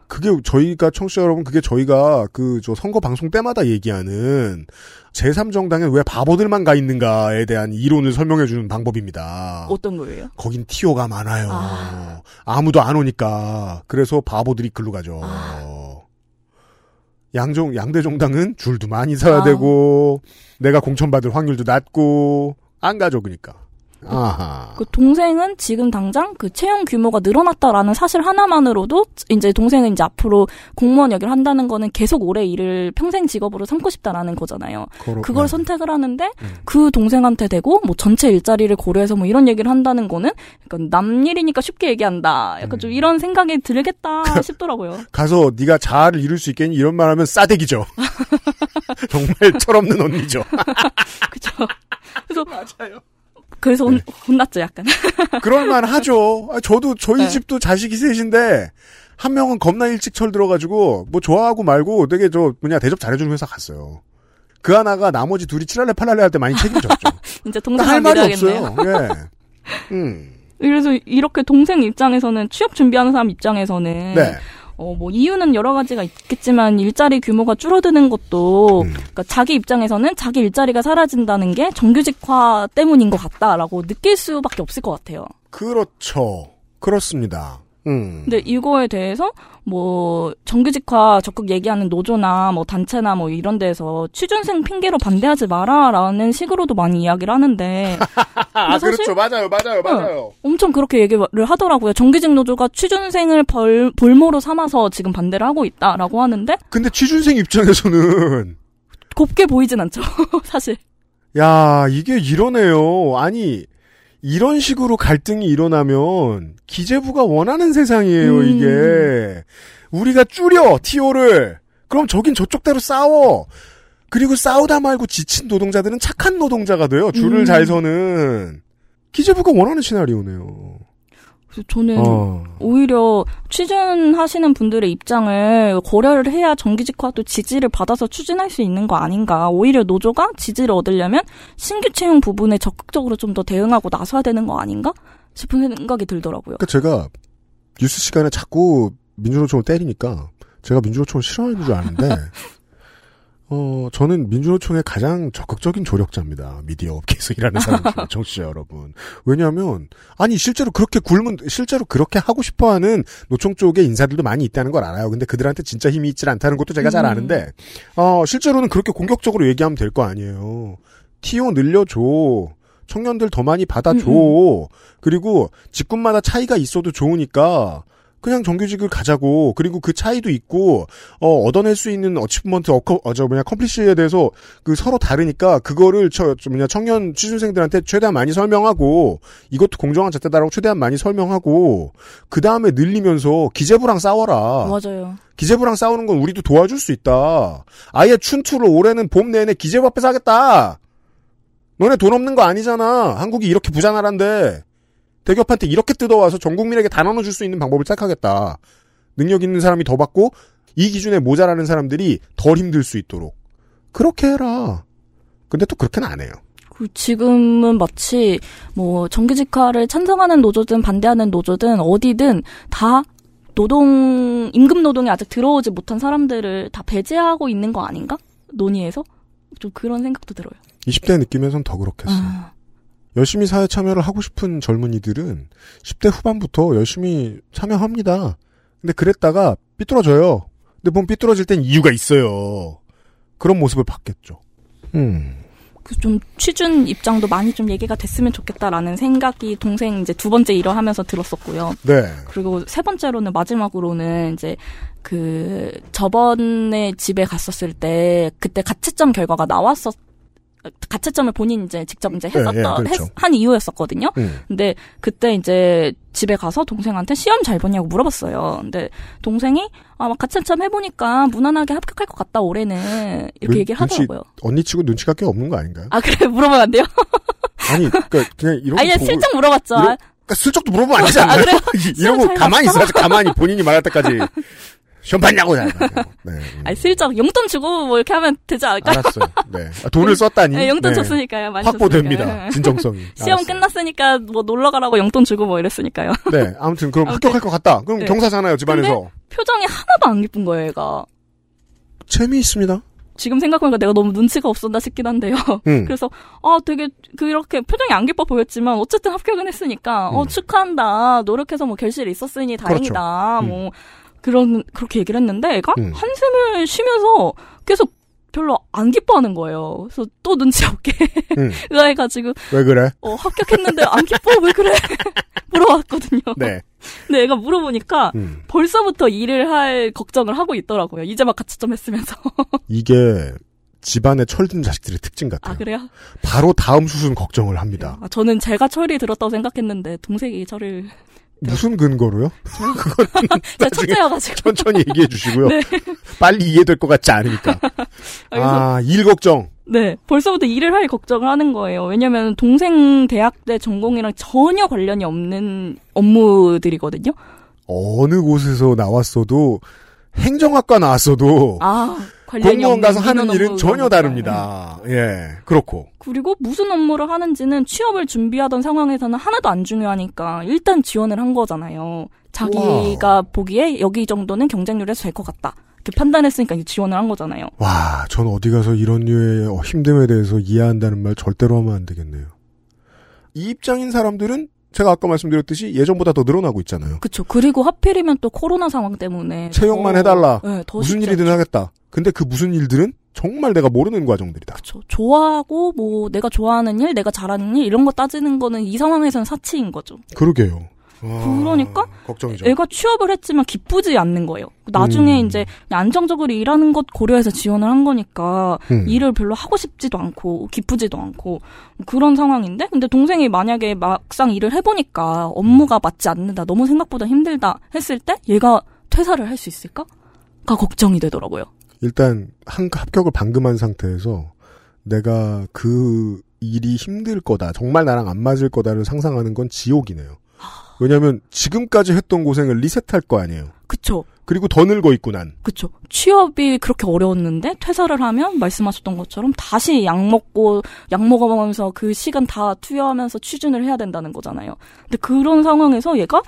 그게 저희가 청취자 여러분 그게 저희가 그 저 선거 방송 때마다 얘기하는 제삼 정당에 왜 바보들만 가 있는가에 대한 이론을 설명해 주는 방법입니다. 어떤 거예요? 거긴 티오가 많아요. 아. 아무도 안 오니까 그래서 바보들이 글로 가죠. 아. 양정 양대 정당은 줄도 많이 서야 아. 되고 내가 공천받을 확률도 낮고 안 가죠 그러니까. 아하. 그 동생은 지금 당장 그 채용 규모가 늘어났다라는 사실 하나만으로도 이제 동생은 이제 앞으로 공무원 역을 한다는 거는 계속 오래 일을 평생 직업으로 삼고 싶다라는 거잖아요. 그렇구나. 그걸 선택을 하는데 음. 그 동생한테 대고 뭐 전체 일자리를 고려해서 뭐 이런 얘기를 한다는 거는 약간 남 일이니까 쉽게 얘기한다. 약간 음. 좀 이런 생각이 들겠다 싶더라고요. 가서 네가 자아를 이룰 수 있겠니? 이런 말하면 싸대기죠. 정말 철없는 언니죠. 그렇죠. 그래서 맞아요. 그래서 혼, 네. 혼났죠, 약간. 그럴만 하죠. 저도, 저희 네. 집도 자식이 셋인데, 한 명은 겁나 일찍 철 들어가지고, 뭐 좋아하고 말고 되게 저, 뭐냐, 대접 잘해주는 회사 갔어요. 그 하나가 나머지 둘이 칠할래, 팔할래 할 때 많이 책임졌죠. 이제 동생할 말이 없어요. 예. 음. 그래서 이렇게 동생 입장에서는, 취업 준비하는 사람 입장에서는, 네. 어, 뭐, 이유는 여러 가지가 있겠지만, 일자리 규모가 줄어드는 것도, 음. 그러니까 자기 입장에서는 자기 일자리가 사라진다는 게 정규직화 때문인 것 같다라고 느낄 수밖에 없을 것 같아요. 그렇죠. 그렇습니다. 음. 근데 이거에 대해서, 뭐, 정규직화 적극 얘기하는 노조나, 뭐, 단체나, 뭐, 이런 데에서 취준생 핑계로 반대하지 마라, 라는 식으로도 많이 이야기를 하는데. 아, 그렇죠. 맞아요. 맞아요. 맞아요. 네, 엄청 그렇게 얘기를 하더라고요. 정규직 노조가 취준생을 벌, 볼모로 삼아서 지금 반대를 하고 있다라고 하는데. 근데 취준생 입장에서는. 곱게 보이진 않죠. 사실. 야, 이게 이러네요. 아니. 이런 식으로 갈등이 일어나면 기재부가 원하는 세상이에요. 음. 이게 우리가 줄여 티오를 그럼 저긴 저쪽대로 싸워. 그리고 싸우다 말고 지친 노동자들은 착한 노동자가 돼요. 줄을 음. 잘 서는 기재부가 원하는 시나리오네요. 그래서 저는 어. 오히려 추진하시는 분들의 입장을 고려를 해야 정규직화도 지지를 받아서 추진할 수 있는 거 아닌가. 오히려 노조가 지지를 얻으려면 신규 채용 부분에 적극적으로 좀 더 대응하고 나서야 되는 거 아닌가 싶은 생각이 들더라고요. 그러니까 제가 뉴스 시간에 자꾸 민주노총을 때리니까 제가 민주노총을 싫어하는 줄 아는데 어, 저는 민주노총의 가장 적극적인 조력자입니다. 미디어 업계에서 일하는 사람 중에 정치자 여러분. 왜냐하면 아니 실제로 그렇게 굶은 실제로 그렇게 하고 싶어하는 노총 쪽의 인사들도 많이 있다는 걸 알아요. 근데 그들한테 진짜 힘이 있질 않다는 것도 제가 음. 잘 아는데 어, 실제로는 그렇게 공격적으로 얘기하면 될 거 아니에요. 티오 늘려줘. 청년들 더 많이 받아줘. 음음. 그리고 직군마다 차이가 있어도 좋으니까 그냥 정규직을 가자고. 그리고 그 차이도 있고 어 얻어낼 수 있는 어치브먼트 어커 어저 뭐냐 컴플리시에 대해서 그 서로 다르니까 그거를 저 뭐냐 청년 취준생들한테 최대한 많이 설명하고 이것도 공정한 잣대다라고 최대한 많이 설명하고 그 다음에 늘리면서 기재부랑 싸워라. 맞아요. 기재부랑 싸우는 건 우리도 도와줄 수 있다. 아예 춘추를 올해는 봄 내내 기재부 앞에서 하겠다. 너네 돈 없는 거 아니잖아. 한국이 이렇게 부자 나라인데. 대기업한테 이렇게 뜯어와서 전 국민에게 다 나눠줄 수 있는 방법을 생각하겠다. 능력 있는 사람이 더 받고 이 기준에 모자라는 사람들이 덜 힘들 수 있도록. 그렇게 해라. 근데 또 그렇게는 안 해요. 지금은 마치 뭐 정규직화를 찬성하는 노조든 반대하는 노조든 어디든 다 노동, 임금 노동에 아직 들어오지 못한 사람들을 다 배제하고 있는 거 아닌가? 논의에서? 좀 그런 생각도 들어요. 이십 대 느끼면서는 더 그렇겠어요. 아... 열심히 사회 참여를 하고 싶은 젊은이들은 십 대 후반부터 열심히 참여합니다. 근데 그랬다가 삐뚤어져요. 근데 보면 삐뚤어질 땐 이유가 있어요. 그런 모습을 봤겠죠. 음. 그 좀 취준 입장도 많이 좀 얘기가 됐으면 좋겠다라는 생각이 동생 이제 두 번째 일을 하면서 들었었고요. 네. 그리고 세 번째로는 마지막으로는 이제 그 저번에 집에 갔었을 때 그때 가채점 결과가 나왔었. 가채점을 본인 이제 직접 이제 했었던, 예, 예, 그렇죠. 했, 한 이유였었거든요. 음. 근데 그때 이제 집에 가서 동생한테 시험 잘 보냐고 물어봤어요. 근데 동생이, 아, 막 가채점 해보니까 무난하게 합격할 것 같다, 올해는. 이렇게 눈, 얘기를 눈치, 하더라고요. 언니 치고 눈치가 꽤 없는 거 아닌가요? 아, 그래? 물어보면 안 돼요? 아니, 그니까, 그냥 이런 거. 아니, 슬쩍 물어봤죠. 이런, 그러니까 슬쩍도 물어보면 안 되지 않나요? 아, 그래요? 이런 거 가만히 있어야지, 가만히. 본인이 말할 때까지. 시험 봤냐고. 네. 아니, 슬쩍 용돈 주고 뭐 이렇게 하면 되지 않을까요? 알았어요. 네. 아, 돈을 썼다니. 네, 용돈 네. 줬으니까요. 많이 확보됩니다. 줬으니까요. 진정성이. 시험 알았어요. 끝났으니까 뭐 놀러 가라고 용돈 주고 뭐 이랬으니까요. 네. 아무튼 그럼 아무튼, 합격할 것 같다. 그럼 네. 경사잖아요. 집안에서. 근데 표정이 하나도 안 예쁜 거예요. 얘가. 재미있습니다. 지금 생각해보니까 내가 너무 눈치가 없었나 싶긴 한데요. 음. 그래서 아 되게 그렇게 표정이 안 기뻐 보였지만 어쨌든 합격은 했으니까 음. 어 축하한다. 노력해서 뭐 결실이 있었으니 다행이다. 그렇죠. 음. 뭐. 그런 그렇게 얘기를 했는데 애가 음. 한숨을 쉬면서 계속 별로 안 기뻐하는 거예요. 그래서 또 눈치 없게 음. 의아해가지고 왜 그래? 어 합격했는데 안 기뻐 왜 그래? 물어봤거든요. 네. 근데 애가 물어보니까 음. 벌써부터 일을 할 걱정을 하고 있더라고요. 이제 막 가채점 했으면서 이게 집안에 철든 자식들의 특징 같아요. 아 그래요? 바로 다음 수순 걱정을 합니다. 아, 저는 제가 철이 들었다고 생각했는데 동생이 저를 무슨 근거로요? 그건 제가 첫째여가지고 천천히 얘기해 주시고요. 네. 빨리 이해될 것 같지 않으니까. 아, 일 걱정. 네, 벌써부터 일을 할 걱정을 하는 거예요. 왜냐하면 동생 대학 때 전공이랑 전혀 관련이 없는 업무들이거든요. 어느 곳에서 나왔어도 행정학과 나왔어도 아, 공무원 가서 하는 일은 전혀 다릅니다. 네. 예, 그렇고. 그리고 무슨 업무를 하는지는 취업을 준비하던 상황에서는 하나도 안 중요하니까 일단 지원을 한 거잖아요. 자기가 와. 보기에 여기 정도는 경쟁률에서 될 것 같다. 이렇게 판단했으니까 지원을 한 거잖아요. 와, 전 어디 가서 이런 류의 힘듦에 대해서 이해한다는 말 절대로 하면 안 되겠네요. 이 입장인 사람들은 제가 아까 말씀드렸듯이 예전보다 더 늘어나고 있잖아요. 그렇죠. 그리고 하필이면 또 코로나 상황 때문에 채용만 더, 해달라. 네, 더 무슨 일이든 않죠. 하겠다. 근데 그 무슨 일들은 정말 내가 모르는 과정들이다. 그렇죠. 좋아하고 뭐 내가 좋아하는 일, 내가 잘하는 일 이런 거 따지는 거는 이 상황에서는 사치인 거죠. 그러게요. 와, 그러니까 걱정이죠. 애가 취업을 했지만 기쁘지 않는 거예요. 나중에 음. 이제 안정적으로 일하는 것 고려해서 지원을 한 거니까 음. 일을 별로 하고 싶지도 않고 기쁘지도 않고 그런 상황인데 근데 동생이 만약에 막상 일을 해보니까 업무가 맞지 않는다. 너무 생각보다 힘들다 했을 때 얘가 퇴사를 할 수 있을까가 걱정이 되더라고요. 일단 한 합격을 방금 한 상태에서 내가 그 일이 힘들 거다. 정말 나랑 안 맞을 거다를 상상하는 건 지옥이네요. 왜냐하면 지금까지 했던 고생을 리셋할 거 아니에요. 그렇죠. 그리고 더 늙어 있고 난. 그렇죠. 취업이 그렇게 어려웠는데 퇴사를 하면 말씀하셨던 것처럼 다시 약 먹고 약 먹어가면서 그 시간 다 투여하면서 추진을 해야 된다는 거잖아요. 근데 그런 상황에서 얘가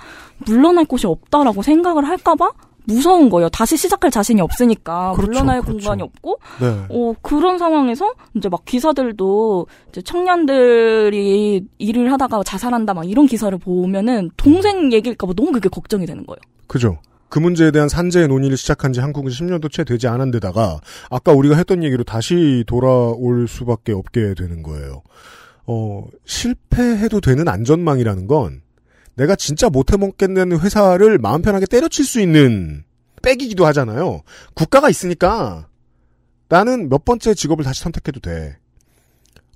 물러날 곳이 없다라고 생각을 할까 봐 무서운 거예요. 다시 시작할 자신이 없으니까. 그렇죠, 물러날 그렇죠. 공간이 없고. 네. 어, 그런 상황에서 이제 막 기사들도 이제 청년들이 일을 하다가 자살한다 막 이런 기사를 보면은 동생 얘기일까 봐 너무 그게 걱정이 되는 거예요. 그죠. 그 문제에 대한 산재의 논의를 시작한 지 한국은 십 년도 채 되지 않은 데다가 아까 우리가 했던 얘기로 다시 돌아올 수밖에 없게 되는 거예요. 어, 실패해도 되는 안전망이라는 건 내가 진짜 못해먹겠는 회사를 마음 편하게 때려칠 수 있는 백이기도 하잖아요. 국가가 있으니까 나는 몇 번째 직업을 다시 선택해도 돼.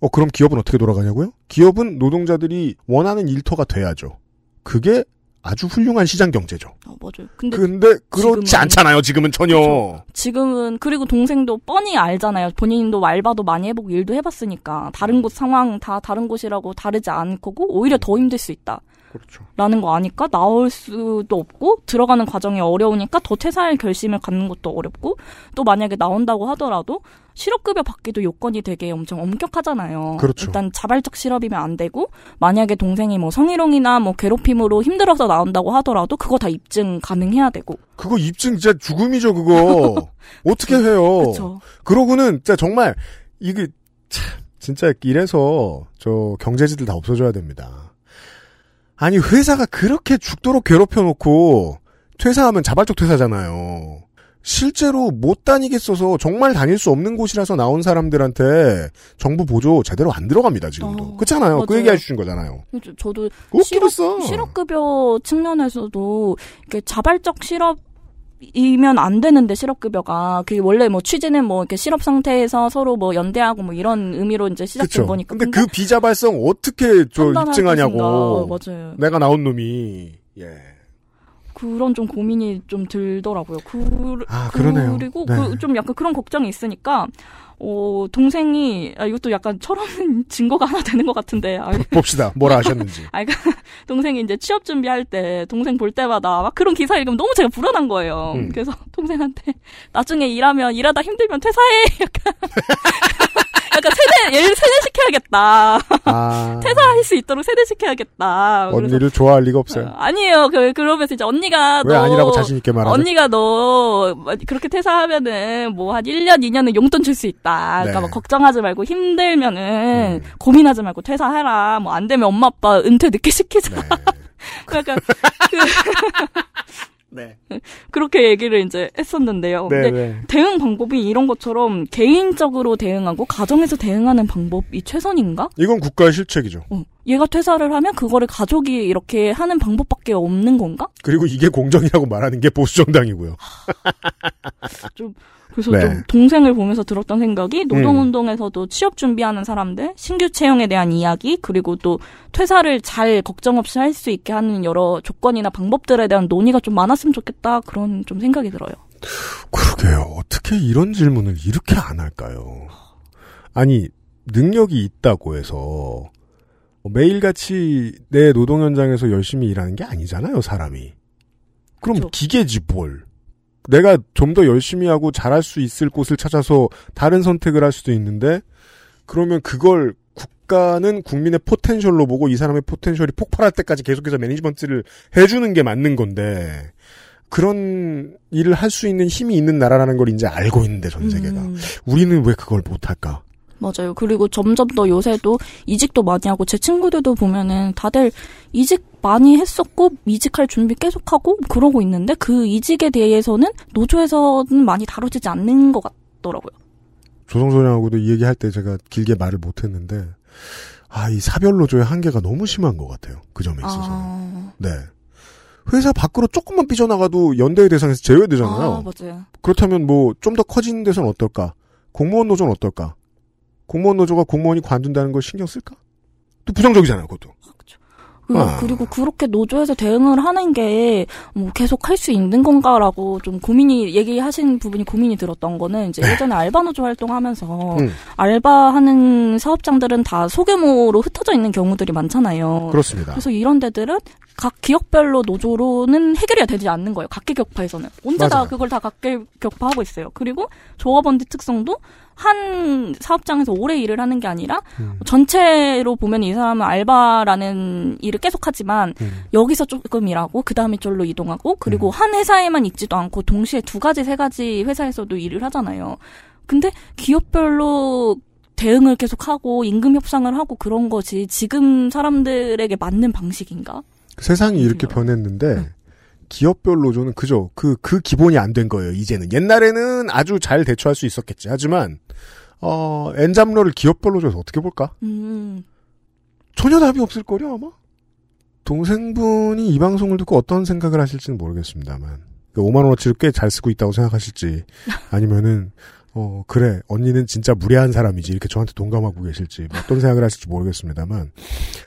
어, 그럼 기업은 어떻게 돌아가냐고요? 기업은 노동자들이 원하는 일터가 돼야죠. 그게 아주 훌륭한 시장 경제죠. 어, 맞아요. 근데, 근데 그렇지 지금은, 않잖아요. 지금은 전혀. 그렇죠. 지금은 그리고 동생도 뻔히 알잖아요. 본인도 알바도 많이 해보고 일도 해봤으니까 다른 곳 상황 다 다른 곳이라고 다르지 않고 오히려 더 힘들 수 있다. 그렇죠. 라는 거 아니까 나올 수도 없고 들어가는 과정이 어려우니까 더 퇴사할 결심을 갖는 것도 어렵고 또 만약에 나온다고 하더라도 실업급여 받기도 요건이 되게 엄청 엄격하잖아요. 그렇죠. 일단 자발적 실업이면 안 되고 만약에 동생이 뭐 성희롱이나 뭐 괴롭힘으로 힘들어서 나온다고 하더라도 그거 다 입증 가능해야 되고. 그거 입증 진짜 죽음이죠 그거. 어떻게 해요. 그렇죠. 그러고는 진짜 정말 이게 참 진짜 이래서 저 경제지들 다 없어져야 됩니다. 아니 회사가 그렇게 죽도록 괴롭혀놓고 퇴사하면 자발적 퇴사잖아요. 실제로 못 다니겠어서 정말 다닐 수 없는 곳이라서 나온 사람들한테 정부 보조 제대로 안 들어갑니다 지금도. 어, 그렇잖아요. 맞아요. 그 얘기해 주신 거잖아요. 저, 저도 실업, 실업급여 측면에서도 이렇게 자발적 실업 이면 안 되는데 실업급여가 그 원래 뭐 취지는 뭐 이렇게 실업 상태에서 서로 뭐 연대하고 뭐 이런 의미로 이제 시작된 거니까. 근데, 근데 그 비자발성 어떻게 저 입증하냐고. 맞아요. 내가 나온 놈이. 예. 그런 좀 고민이 좀 들더라고요. 그, 아 그러네요. 그리고 네. 그, 좀 약간 그런 걱정이 있으니까. 어, 동생이, 아, 이것도 약간 철없는 증거가 하나 되는 것 같은데. 아, 봅시다. 뭐라 하셨는지. 아, 그러니까 동생이 이제 취업 준비할 때, 동생 볼 때마다 막 그런 기사 읽으면 너무 제가 불안한 거예요. 음. 그래서 동생한테 나중에 일하면, 일하다 힘들면 퇴사해. 약간. 약간 세대, 얘를 세대시켜야겠다. 아. 퇴사할 수 있도록 세대시켜야겠다. 언니를 그래서, 좋아할 리가 없어요. 아니에요. 그, 그러면서 이제 언니가 왜 너. 왜 아니라고 자신있게 말하죠? 언니가 너, 그렇게 퇴사하면은 뭐 한 일 년, 이 년은 용돈 줄 수 있다. 그러니까 네. 막 걱정하지 말고 힘들면은 음. 고민하지 말고 퇴사해라. 뭐 안 되면 엄마 아빠 은퇴 늦게 시키자. 네. 그러니까 그 네. 그렇게 얘기를 이제 했었는데요. 네, 근데 네. 대응 방법이 이런 것처럼 개인적으로 대응하고 가정에서 대응하는 방법이 최선인가? 이건 국가의 실책이죠. 어. 얘가 퇴사를 하면 그거를 가족이 이렇게 하는 방법밖에 없는 건가? 그리고 이게 공정이라고 말하는 게 보수정당이고요. 좀 그래서 네. 좀 동생을 보면서 들었던 생각이 노동운동에서도 음. 취업 준비하는 사람들, 신규 채용에 대한 이야기, 그리고 또 퇴사를 잘 걱정 없이 할 수 있게 하는 여러 조건이나 방법들에 대한 논의가 좀 많았으면 좋겠다. 그런 좀 생각이 들어요. 그러게요. 어떻게 이런 질문을 이렇게 안 할까요? 아니, 능력이 있다고 해서 매일같이 내 노동 현장에서 열심히 일하는 게 아니잖아요, 사람이. 그럼 그렇죠. 기계지 뭘. 내가 좀 더 열심히 하고 잘할 수 있을 곳을 찾아서 다른 선택을 할 수도 있는데 그러면 그걸 국가는 국민의 포텐셜로 보고 이 사람의 포텐셜이 폭발할 때까지 계속해서 매니지먼트를 해주는 게 맞는 건데 그런 일을 할 수 있는 힘이 있는 나라라는 걸 이제 알고 있는데 전 세계가. 음. 우리는 왜 그걸 못할까? 맞아요. 그리고 점점 더 요새도 이직도 많이 하고 제 친구들도 보면은 다들 이직 많이 했었고 이직할 준비 계속하고 그러고 있는데 그 이직에 대해서는 노조에서는 많이 다뤄지지 않는 것 같더라고요. 조성선 형하고도 이 얘기할 때 제가 길게 말을 못했는데 아, 이 사별 노조의 한계가 너무 심한 것 같아요. 그 점에 있어서는. 아... 네. 회사 밖으로 조금만 삐져나가도 연대의 대상에서 제외되잖아요. 아, 맞아요. 그렇다면 뭐 좀 더 커진 데서는 어떨까? 공무원 노조는 어떨까? 공무원 노조가 공무원이 관둔다는 걸 신경 쓸까? 또 부정적이잖아요, 그것도. 그렇죠. 어. 그리고 그렇게 노조에서 대응을 하는 게 뭐 계속 할 수 있는 건가라고 좀 고민이, 얘기하신 부분이 고민이 들었던 거는, 이제 예전에 알바 노조 활동하면서 음. 알바하는 사업장들은 다 소규모로 흩어져 있는 경우들이 많잖아요. 그렇습니다. 그래서 이런 데들은 각 기업별로 노조로는 해결이 되지 않는 거예요. 각계 격파에서는. 언제 다 그걸 다 각계 격파하고 있어요. 그리고 조합원들 특성도 한 사업장에서 오래 일을 하는 게 아니라 음. 전체로 보면 이 사람은 알바라는 일을 계속하지만 음. 여기서 조금 일하고 그 다음에 쪽으로 이동하고 그리고 음. 한 회사에만 있지도 않고 동시에 두 가지 세 가지 회사에서도 일을 하잖아요. 근데 기업별로 대응을 계속하고 임금 협상을 하고 그런 것이 지금 사람들에게 맞는 방식인가? 세상이 이렇게 변했는데 음. 기업별 노조는 그죠. 그, 그 기본이 안 된 거예요, 이제는. 옛날에는 아주 잘 대처할 수 있었겠지. 하지만, 어, 엔잡러를 기업별 노조에서 어떻게 볼까? 음. 전혀 답이 없을걸요, 아마? 동생분이 이 방송을 듣고 어떤 생각을 하실지는 모르겠습니다만. 오만 원어치를 꽤 잘 쓰고 있다고 생각하실지, 아니면은, 어, 그래, 언니는 진짜 무례한 사람이지. 이렇게 저한테 동감하고 계실지, 어떤 생각을 하실지 모르겠습니다만.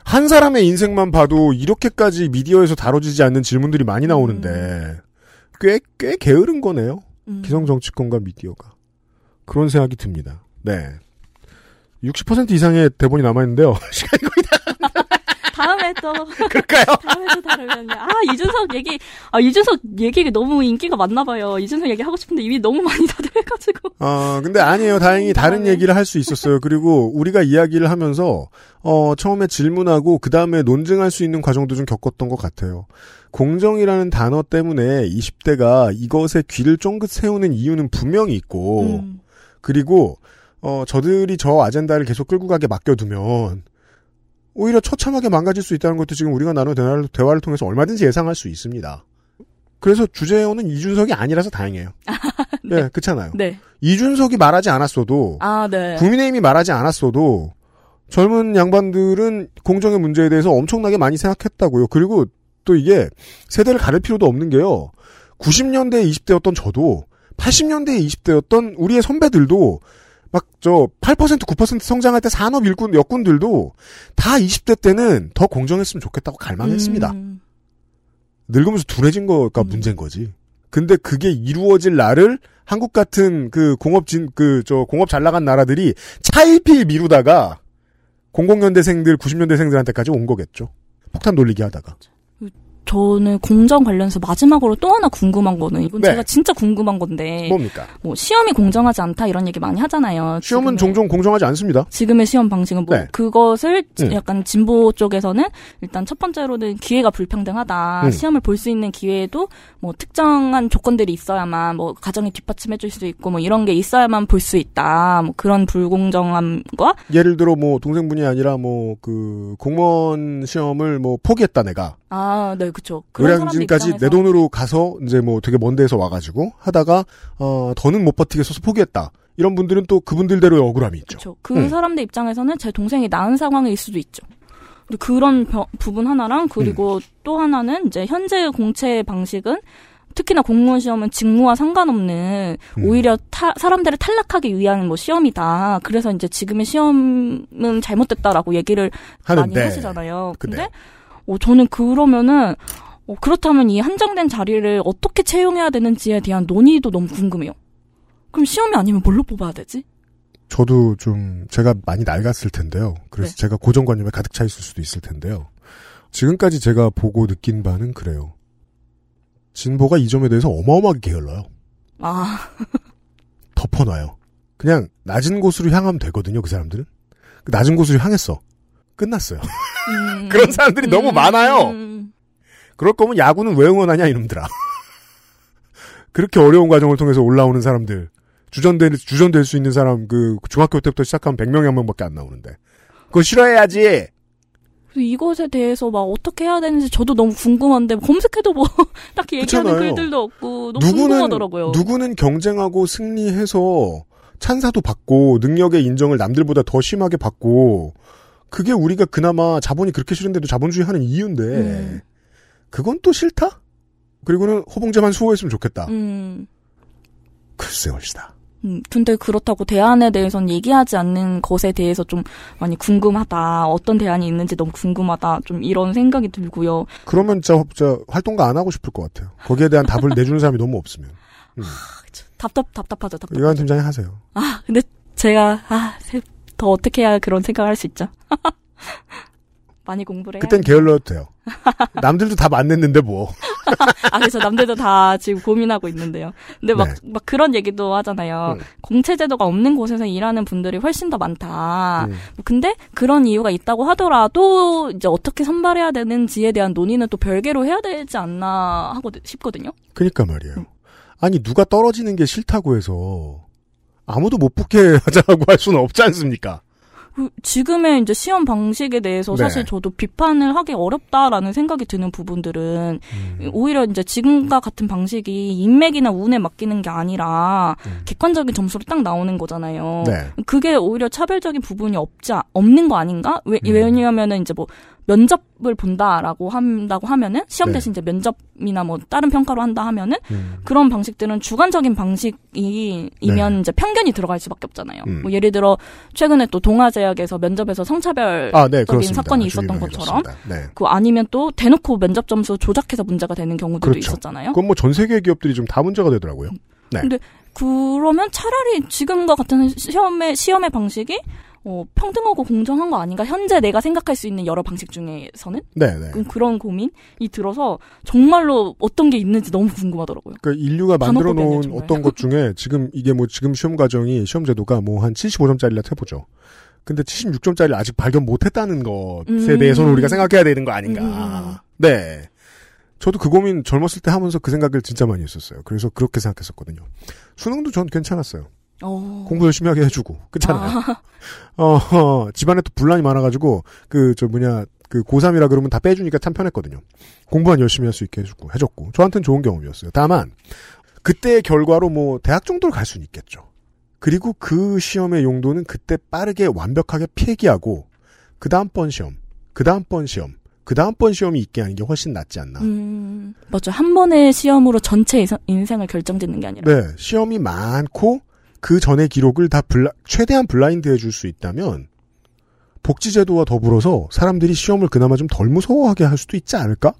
한 사람의 인생만 봐도 이렇게까지 미디어에서 다뤄지지 않는 질문들이 많이 나오는데, 음. 꽤, 꽤 게으른 거네요. 음. 기성정치권과 미디어가. 그런 생각이 듭니다. 네. 육십 퍼센트 이상의 대본이 남아있는데요. 시간이 거의 다. 다음에 또. 그럴까요? 다음에 또 다루면. 아, 이준석 얘기, 아, 이준석 얘기가 너무 인기가 많나봐요. 이준석 얘기 하고 싶은데 이미 너무 많이 다들 해가지고. 아, 근데 아니에요. 다행히 다른 얘기를 할 수 있었어요. 그리고 우리가 이야기를 하면서, 어, 처음에 질문하고, 그 다음에 논증할 수 있는 과정도 좀 겪었던 것 같아요. 공정이라는 단어 때문에 이십 대가 이것에 귀를 쫑긋 세우는 이유는 분명히 있고, 음. 그리고, 어, 저들이 저 아젠다를 계속 끌고 가게 맡겨두면, 오히려 처참하게 망가질 수 있다는 것도 지금 우리가 나눈 대화를, 대화를 통해서 얼마든지 예상할 수 있습니다. 그래서 주제어는 이준석이 아니라서 다행이에요. 네. 네, 그렇잖아요. 네. 이준석이 말하지 않았어도, 아, 네. 국민의힘이 말하지 않았어도 젊은 양반들은 공정의 문제에 대해서 엄청나게 많이 생각했다고요. 그리고 또 이게 세대를 가릴 필요도 없는 게요. 구십 년대에 이십 대였던 저도 팔십 년대에 이십 대였던 우리의 선배들도 막, 저, 팔 퍼센트, 구 퍼센트 성장할 때 산업 일꾼, 여군들도 다 이십 대 때는 더 공정했으면 좋겠다고 갈망했습니다. 음. 늙으면서 둔해진 거가 음. 문제인 거지. 근데 그게 이루어질 날을 한국 같은 그 공업 진, 그, 저, 공업 잘 나간 나라들이 차일피 미루다가 공공년대생들, 구십년대생들한테까지 온 거겠죠. 폭탄 돌리기 하다가. 저는 공정 관련해서 마지막으로 또 하나 궁금한 거는, 이건 네. 제가 진짜 궁금한 건데. 뭡니까? 뭐, 시험이 공정하지 않다 이런 얘기 많이 하잖아요. 시험은 지금의, 종종 공정하지 않습니다. 지금의 시험 방식은 뭐, 네. 그것을 음. 약간 진보 쪽에서는 일단 첫 번째로는 기회가 불평등하다. 음. 시험을 볼 수 있는 기회에도 뭐, 특정한 조건들이 있어야만 뭐, 가정이 뒷받침해줄 수도 있고 뭐, 이런 게 있어야만 볼 수 있다. 뭐, 그런 불공정함과. 예를 들어 뭐, 동생분이 아니라 뭐, 그, 공무원 시험을 뭐, 포기했다 내가. 아, 네, 그쵸. 노량진까지 내 돈으로 가서, 이제 뭐 되게 먼 데에서 와가지고, 하다가, 어, 더는 못 버티겠어서 포기했다. 이런 분들은 또 그분들대로의 억울함이 있죠. 그쵸. 그 음. 사람들 입장에서는 제 동생이 나은 상황일 수도 있죠. 근데 그런 벼, 부분 하나랑, 그리고 음. 또 하나는, 이제 현재 공채 방식은, 특히나 공무원 시험은 직무와 상관없는 음. 오히려 타, 사람들을 탈락하기 위한 뭐 시험이다. 그래서 이제 지금의 시험은 잘못됐다라고 얘기를 하는데, 많이 하시잖아요. 근데, 근데 어, 저는 그러면은 어, 그렇다면 이 한정된 자리를 어떻게 채용해야 되는지에 대한 논의도 너무 궁금해요. 그럼 시험이 아니면 뭘로 뽑아야 되지? 저도 좀 제가 많이 낡았을 텐데요. 그래서 네. 제가 고정관념에 가득 차 있을 수도 있을 텐데요. 지금까지 제가 보고 느낀 바는 그래요. 진보가 이 점에 대해서 어마어마하게 게을러요. 아. 덮어놔요. 그냥 낮은 곳으로 향하면 되거든요, 그 사람들은. 그 낮은 곳으로 향했어. 끝났어요. 음, 그런 사람들이 음, 너무 많아요. 음. 그럴 거면 야구는 왜 응원하냐 이놈들아. 그렇게 어려운 과정을 통해서 올라오는 사람들. 주전될, 주전될 수 있는 사람 그 중학교 때부터 시작하면 백 명이 한 명밖에 안 나오는데. 그거 싫어해야지. 이것에 대해서 막 어떻게 해야 되는지 저도 너무 궁금한데 검색해도 뭐 딱히 얘기하는 그렇잖아요. 글들도 없고 너무 누구는, 궁금하더라고요. 누구는 경쟁하고 승리해서 찬사도 받고 능력의 인정을 남들보다 더 심하게 받고 그게 우리가 그나마 자본이 그렇게 싫은데도 자본주의 하는 이유인데 음. 그건 또 싫다? 그리고는 호봉제만 수호했으면 좋겠다. 음. 글쎄, 옳시다. 음, 근데 그렇다고 대안에 대해서는 얘기하지 않는 것에 대해서 좀 많이 궁금하다. 어떤 대안이 있는지 너무 궁금하다. 좀 이런 생각이 들고요. 그러면 진짜, 진짜 활동가 안 하고 싶을 것 같아요. 거기에 대한 답을 내주는 사람이 너무 없으면. 음. 아, 그쵸. 답답, 답답하죠. 답답하죠. 이가현 팀장이 하세요. 아, 근데 제가, 아, 더 어떻게 해야 그런 생각을 할 수 있죠. 많이 공부를 해요. 그땐 게을러도 돼요. 남들도 답 안 냈는데 뭐. 아, 그래서 남들도 다 지금 고민하고 있는데요. 근데 막, 네. 막 그런 얘기도 하잖아요. 음. 공채제도가 없는 곳에서 일하는 분들이 훨씬 더 많다. 음. 근데 그런 이유가 있다고 하더라도 이제 어떻게 선발해야 되는지에 대한 논의는 또 별개로 해야 되지 않나 하고 싶거든요. 그러니까 말이에요. 음. 아니, 누가 떨어지는 게 싫다고 해서 아무도 못 붙게 하자고 할 수는 없지 않습니까? 지금의 이제 시험 방식에 대해서 네. 사실 저도 비판을 하기 어렵다라는 생각이 드는 부분들은 음. 오히려 이제 지금과 같은 방식이 인맥이나 운에 맡기는 게 아니라 음. 객관적인 점수로 딱 나오는 거잖아요. 네. 그게 오히려 차별적인 부분이 없지, 없는 거 아닌가? 왜, 음. 왜냐하면은 이제 뭐 면접을 본다라고 한다고 하면은 시험 네. 대신 이제 면접이나 뭐 다른 평가로 한다 하면은 음. 그런 방식들은 주관적인 방식이면 네. 이제 편견이 들어갈 수밖에 없잖아요. 음. 뭐 예를 들어 최근에 또 동아제약에서 면접에서 성차별적인 아, 네, 사건이 있었던 것처럼 네. 그 아니면 또 대놓고 면접 점수 조작해서 문제가 되는 경우들도 그렇죠. 있었잖아요. 그건 뭐 전 세계 기업들이 좀 다 문제가 되더라고요. 네. 근데 그러면 차라리 지금과 같은 시험의 시험의 방식이 어, 평등하고 공정한 거 아닌가? 현재 내가 생각할 수 있는 여러 방식 중에서는? 네네. 그런 고민이 들어서 정말로 어떤 게 있는지 너무 궁금하더라고요. 그러니까 인류가 만들어 놓은 어떤 것 중에 지금 이게 뭐 지금 시험 과정이 시험 제도가 뭐 한 칠십오 점짜리라 해보죠. 근데 칠십육 점짜리를 아직 발견 못 했다는 것에 음. 대해서는 우리가 생각해야 되는 거 아닌가. 음. 네. 저도 그 고민 젊었을 때 하면서 그 생각을 진짜 많이 했었어요. 그래서 그렇게 생각했었거든요. 수능도 전 괜찮았어요. 오. 공부 열심히 하게 해주고 그렇잖아요. 아. 어, 어, 집안에 또 분란이 많아가지고 그 저 뭐냐 그 고삼이라 그러면 다 빼주니까 참 편했거든요. 공부만 열심히 할 수 있게 해주고 해줬고 저한테는 좋은 경험이었어요. 다만 그때의 결과로 뭐 대학 정도를 갈 수는 있겠죠. 그리고 그 시험의 용도는 그때 빠르게 완벽하게 폐기하고 그 다음번 시험, 그 다음번 시험. 그 다음번 시험이 있게 하는 게 훨씬 낫지 않나. 음, 맞죠. 한 번의 시험으로 전체 인생을 결정짓는 게 아니라. 네. 시험이 많고 그 전의 기록을 다 블라, 최대한 블라인드 해줄 수 있다면 복지제도와 더불어서 사람들이 시험을 그나마 좀 덜 무서워하게 할 수도 있지 않을까?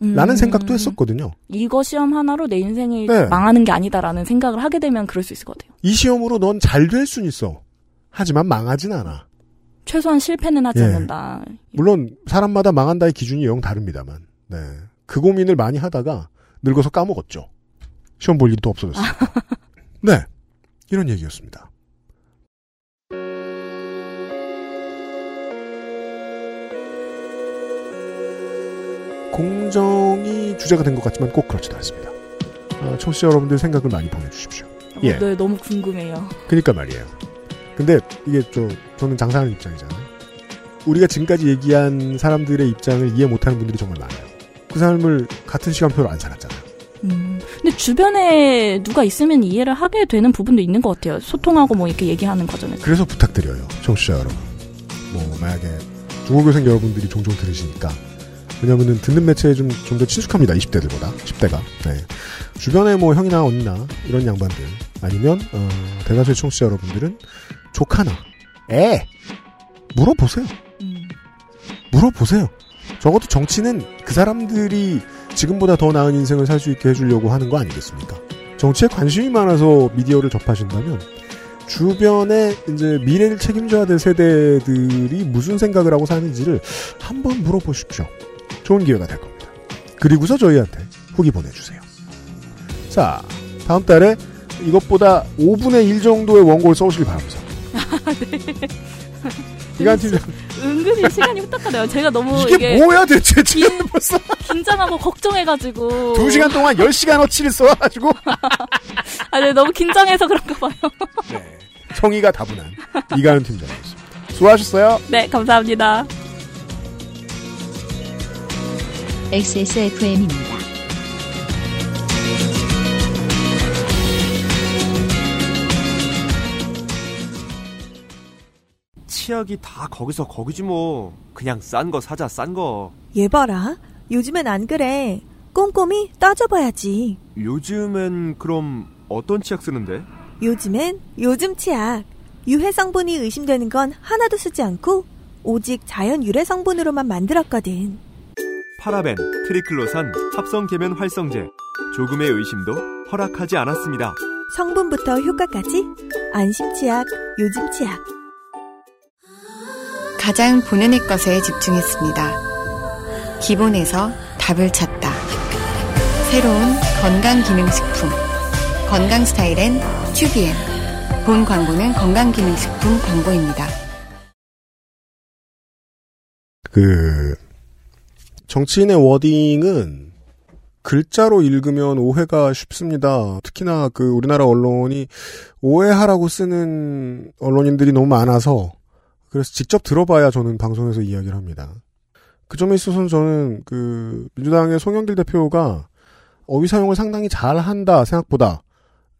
라는 음, 생각도 했었거든요. 이거 시험 하나로 내 인생이 네. 망하는 게 아니다라는 생각을 하게 되면 그럴 수 있을 것 같아요. 이 시험으로 넌 잘 될 순 있어. 하지만 망하진 않아. 최소한 실패는 하지 예. 않는다. 물론 사람마다 망한다의 기준이 영 다릅니다만. 네. 그 고민을 많이 하다가 늙어서 까먹었죠. 시험 볼 일도 없어졌으니까. 네. 이런 얘기였습니다. 공정이 주제가 된 것 같지만 꼭 그렇지도 않습니다. 아, 청취자 여러분들 생각을 많이 보내주십시오. 어, 예. 네, 너무 궁금해요. 그러니까 말이에요. 근데 이게 저, 저는 장사하는 입장이잖아요. 우리가 지금까지 얘기한 사람들의 입장을 이해 못하는 분들이 정말 많아요. 그 삶을 같은 시간표로 안 살았잖아요. 음, 근데 주변에 누가 있으면 이해를 하게 되는 부분도 있는 것 같아요. 소통하고 뭐 이렇게 얘기하는 과정에서. 그래서 부탁드려요, 청취자 여러분. 뭐 만약에 중고교생 여러분들이 종종 들으시니까 왜냐면은 듣는 매체에 좀 좀 더 친숙합니다. 이십 대들보다 십 대가. 네. 주변에 뭐 형이나 언니나 이런 양반들 아니면 어, 대다수의 청취자 여러분들은 조카나 에 물어보세요. 음. 물어보세요. 적어도 정치는 그 사람들이 지금보다 더 나은 인생을 살 수 있게 해주려고 하는 거 아니겠습니까? 정치에 관심이 많아서 미디어를 접하신다면 주변에 이제 미래를 책임져야 될 세대들이 무슨 생각을 하고 사는지를 한번 물어보십시오. 좋은 기회가 될 겁니다. 그리고서 저희한테 후기 보내주세요. 자, 다음 달에 이것보다 오분의 일 정도의 원고를 써오시길 바랍니다. 아, 네. 이가현 팀장. 은근히 시간이 후딱 가네요. 제가 너무 이게, 이게 뭐야 대체 지금 긴, 벌써 긴장하고 걱정해가지고 두 시간 동안 열 시간 어치를 써가지고 아니 너무 긴장해서 그런가 봐요. 네, 성의가 다분한 이가현 팀장이었습니다. 수고하셨어요. 네, 감사합니다. 엑스에스에프엠입니다. 치약이 다 거기서 거기지 뭐. 그냥 싼 거 사자, 싼 거. 얘 봐라. 요즘엔 안 그래. 꼼꼼히 따져봐야지. 요즘엔 그럼 어떤 치약 쓰는데? 요즘엔 요즘 치약. 유해 성분이 의심되는 건 하나도 쓰지 않고 오직 자연 유래 성분으로만 만들었거든. 파라벤, 트리클로산, 합성계면 활성제. 조금의 의심도 허락하지 않았습니다. 성분부터 효과까지 안심치약, 요즘치약. 가장 본연의 것에 집중했습니다. 기본에서 답을 찾다. 새로운 건강기능식품. 건강스타일엔 큐비엔. 본 광고는 건강기능식품 광고입니다. 그 정치인의 워딩은 글자로 읽으면 오해가 쉽습니다. 특히나 그 우리나라 언론이 오해하라고 쓰는 언론인들이 너무 많아서 그래서 직접 들어봐야 저는 방송에서 이야기를 합니다. 그 점에 있어서는 저는 그 민주당의 송영길 대표가 어휘 사용을 상당히 잘한다 생각보다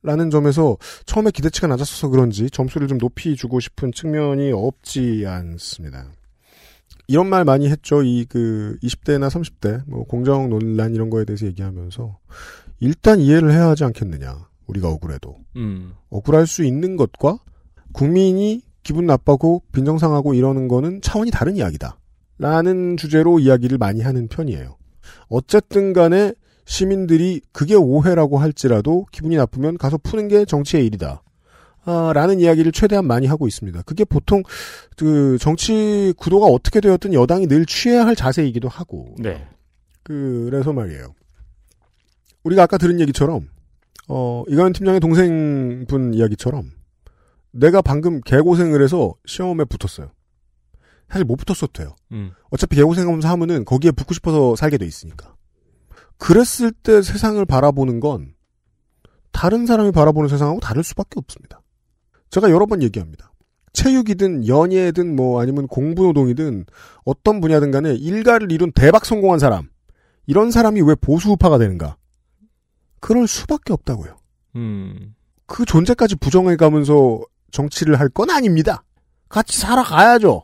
라는 점에서 처음에 기대치가 낮았어서 그런지 점수를 좀 높이 주고 싶은 측면이 없지 않습니다. 이런 말 많이 했죠. 이 그 이십 대나 삼십 대 뭐 공정 논란 이런 거에 대해서 얘기하면서 일단 이해를 해야 하지 않겠느냐. 우리가 억울해도. 음. 억울할 수 있는 것과 국민이 기분 나빠고 빈정상하고 이러는 거는 차원이 다른 이야기다. 라는 주제로 이야기를 많이 하는 편이에요. 어쨌든 간에 시민들이 그게 오해라고 할지라도 기분이 나쁘면 가서 푸는 게 정치의 일이다. 아, 라는 이야기를 최대한 많이 하고 있습니다. 그게 보통 그 정치 구도가 어떻게 되었든 여당이 늘 취해야 할 자세이기도 하고. 네. 그래서 말이에요. 우리가 아까 들은 얘기처럼 어, 이가현 팀장의 동생분 이야기처럼 내가 방금 개고생을 해서 시험에 붙었어요. 사실 못 붙었어도 돼요. 음. 어차피 개고생하면서 하면은 거기에 붙고 싶어서 살게 돼 있으니까. 그랬을 때 세상을 바라보는 건 다른 사람이 바라보는 세상하고 다를 수밖에 없습니다. 제가 여러 번 얘기합니다. 체육이든 연예든 뭐 아니면 공부노동이든 어떤 분야든 간에 일가를 이룬 대박 성공한 사람. 이런 사람이 왜 보수우파가 되는가? 그럴 수밖에 없다고요. 음. 그 존재까지 부정해가면서 정치를 할 건 아닙니다. 같이 살아가야죠.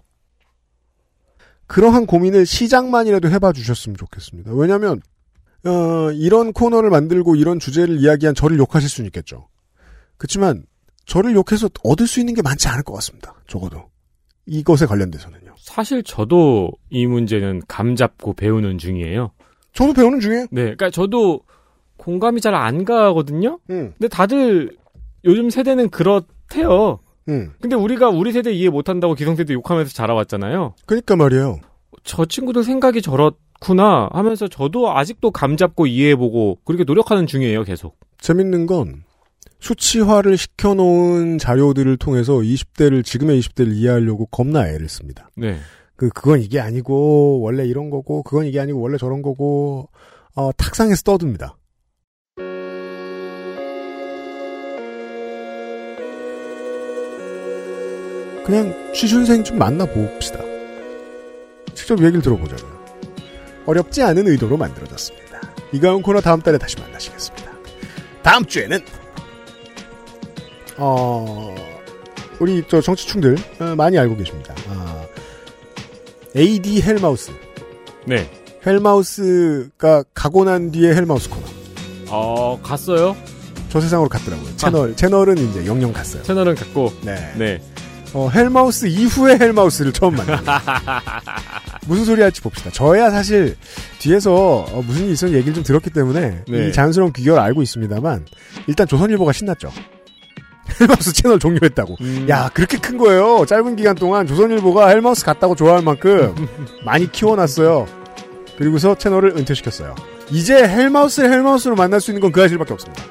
그러한 고민을 시작만이라도 해봐 주셨으면 좋겠습니다. 왜냐하면 어, 이런 코너를 만들고 이런 주제를 이야기한 저를 욕하실 수는 있겠죠. 그렇지만 저를 욕해서 얻을 수 있는 게 많지 않을 것 같습니다. 적어도 이것에 관련돼서는요. 사실 저도 이 문제는 감 잡고 배우는 중이에요. 저도 배우는 중이에요. 네, 그러니까 저도 공감이 잘 안 가거든요. 음. 근데 다들 요즘 세대는 그렇대요. 음. 근데 우리가 우리 세대 이해 못한다고 기성세대 욕하면서 자라왔잖아요. 그러니까 말이에요. 저 친구들 생각이 저렇 구나 하면서 저도 아직도 감 잡고 이해해보고 그렇게 노력하는 중이에요. 계속. 재밌는 건 수치화를 시켜놓은 자료들을 통해서 이십 대를 지금의 이십 대를 이해하려고 겁나 애를 씁니다. 네. 그 그건 이게 아니고 원래 이런 거고 그건 이게 아니고 원래 저런 거고 어, 탁상에서 떠듭니다. 그냥 취준생 좀 만나봅시다. 직접 얘기를 들어보자고요. 어렵지 않은 의도로 만들어졌습니다. 이가훈 코너 다음 달에 다시 만나시겠습니다. 다음 주에는 어 우리 저 정치충들 많이 알고 계십니다. 아, 에이디 헬마우스. 네. 헬마우스가 가고 난 뒤에 헬마우스 코너. 어 갔어요? 저 세상으로 갔더라고요. 채널 아. 채널은 이제 영영 갔어요. 채널은 갔고. 네. 네. 어, 헬마우스 이후에 헬마우스를 처음 만납니다. 무슨 소리 할지 봅시다. 저야 사실 뒤에서 어, 무슨 일이 있었는지 얘기를 좀 들었기 때문에 네. 이 자연스러운 귀결을 알고 있습니다만 일단 조선일보가 신났죠. 헬마우스 채널 종료했다고. 음. 야 그렇게 큰 거예요. 짧은 기간 동안 조선일보가 헬마우스 갔다고 좋아할 만큼 많이 키워놨어요. 그리고서 채널을 은퇴시켰어요. 이제 헬마우스를 헬마우스로 만날 수 있는 건 그 아실밖에 없습니다.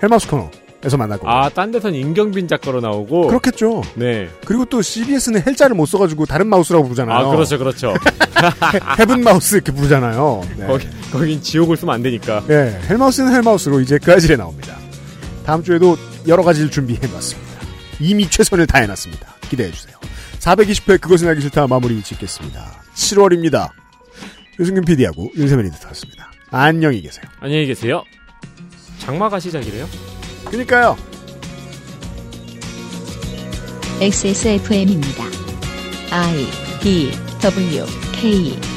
헬마우스 코너. 에서 만나고. 아, 딴 데선 임경빈 작가로 나오고. 그렇겠죠. 네. 그리고 또 씨비에스는 헬자를 못 써가지고 다른 마우스라고 부르잖아요. 아, 그렇죠, 그렇죠. 헤븐 마우스 이렇게 부르잖아요. 네. 거기, 거긴 지옥을 쓰면 안 되니까. 네. 헬마우스는 헬마우스로 이제 그 아실에 나옵니다. 다음 주에도 여러 가지를 준비해놨습니다. 이미 최선을 다해놨습니다. 기대해주세요. 사백이십 회 그것은 알기 싫다 마무리 짓겠습니다. 칠월입니다. 유승균 피디하고 윤세민이 듣었습니다. 안녕히 계세요. 안녕히 계세요. 장마가 시작이래요? 그러니까요. 엑스에스에프엠입니다. I, D, W, K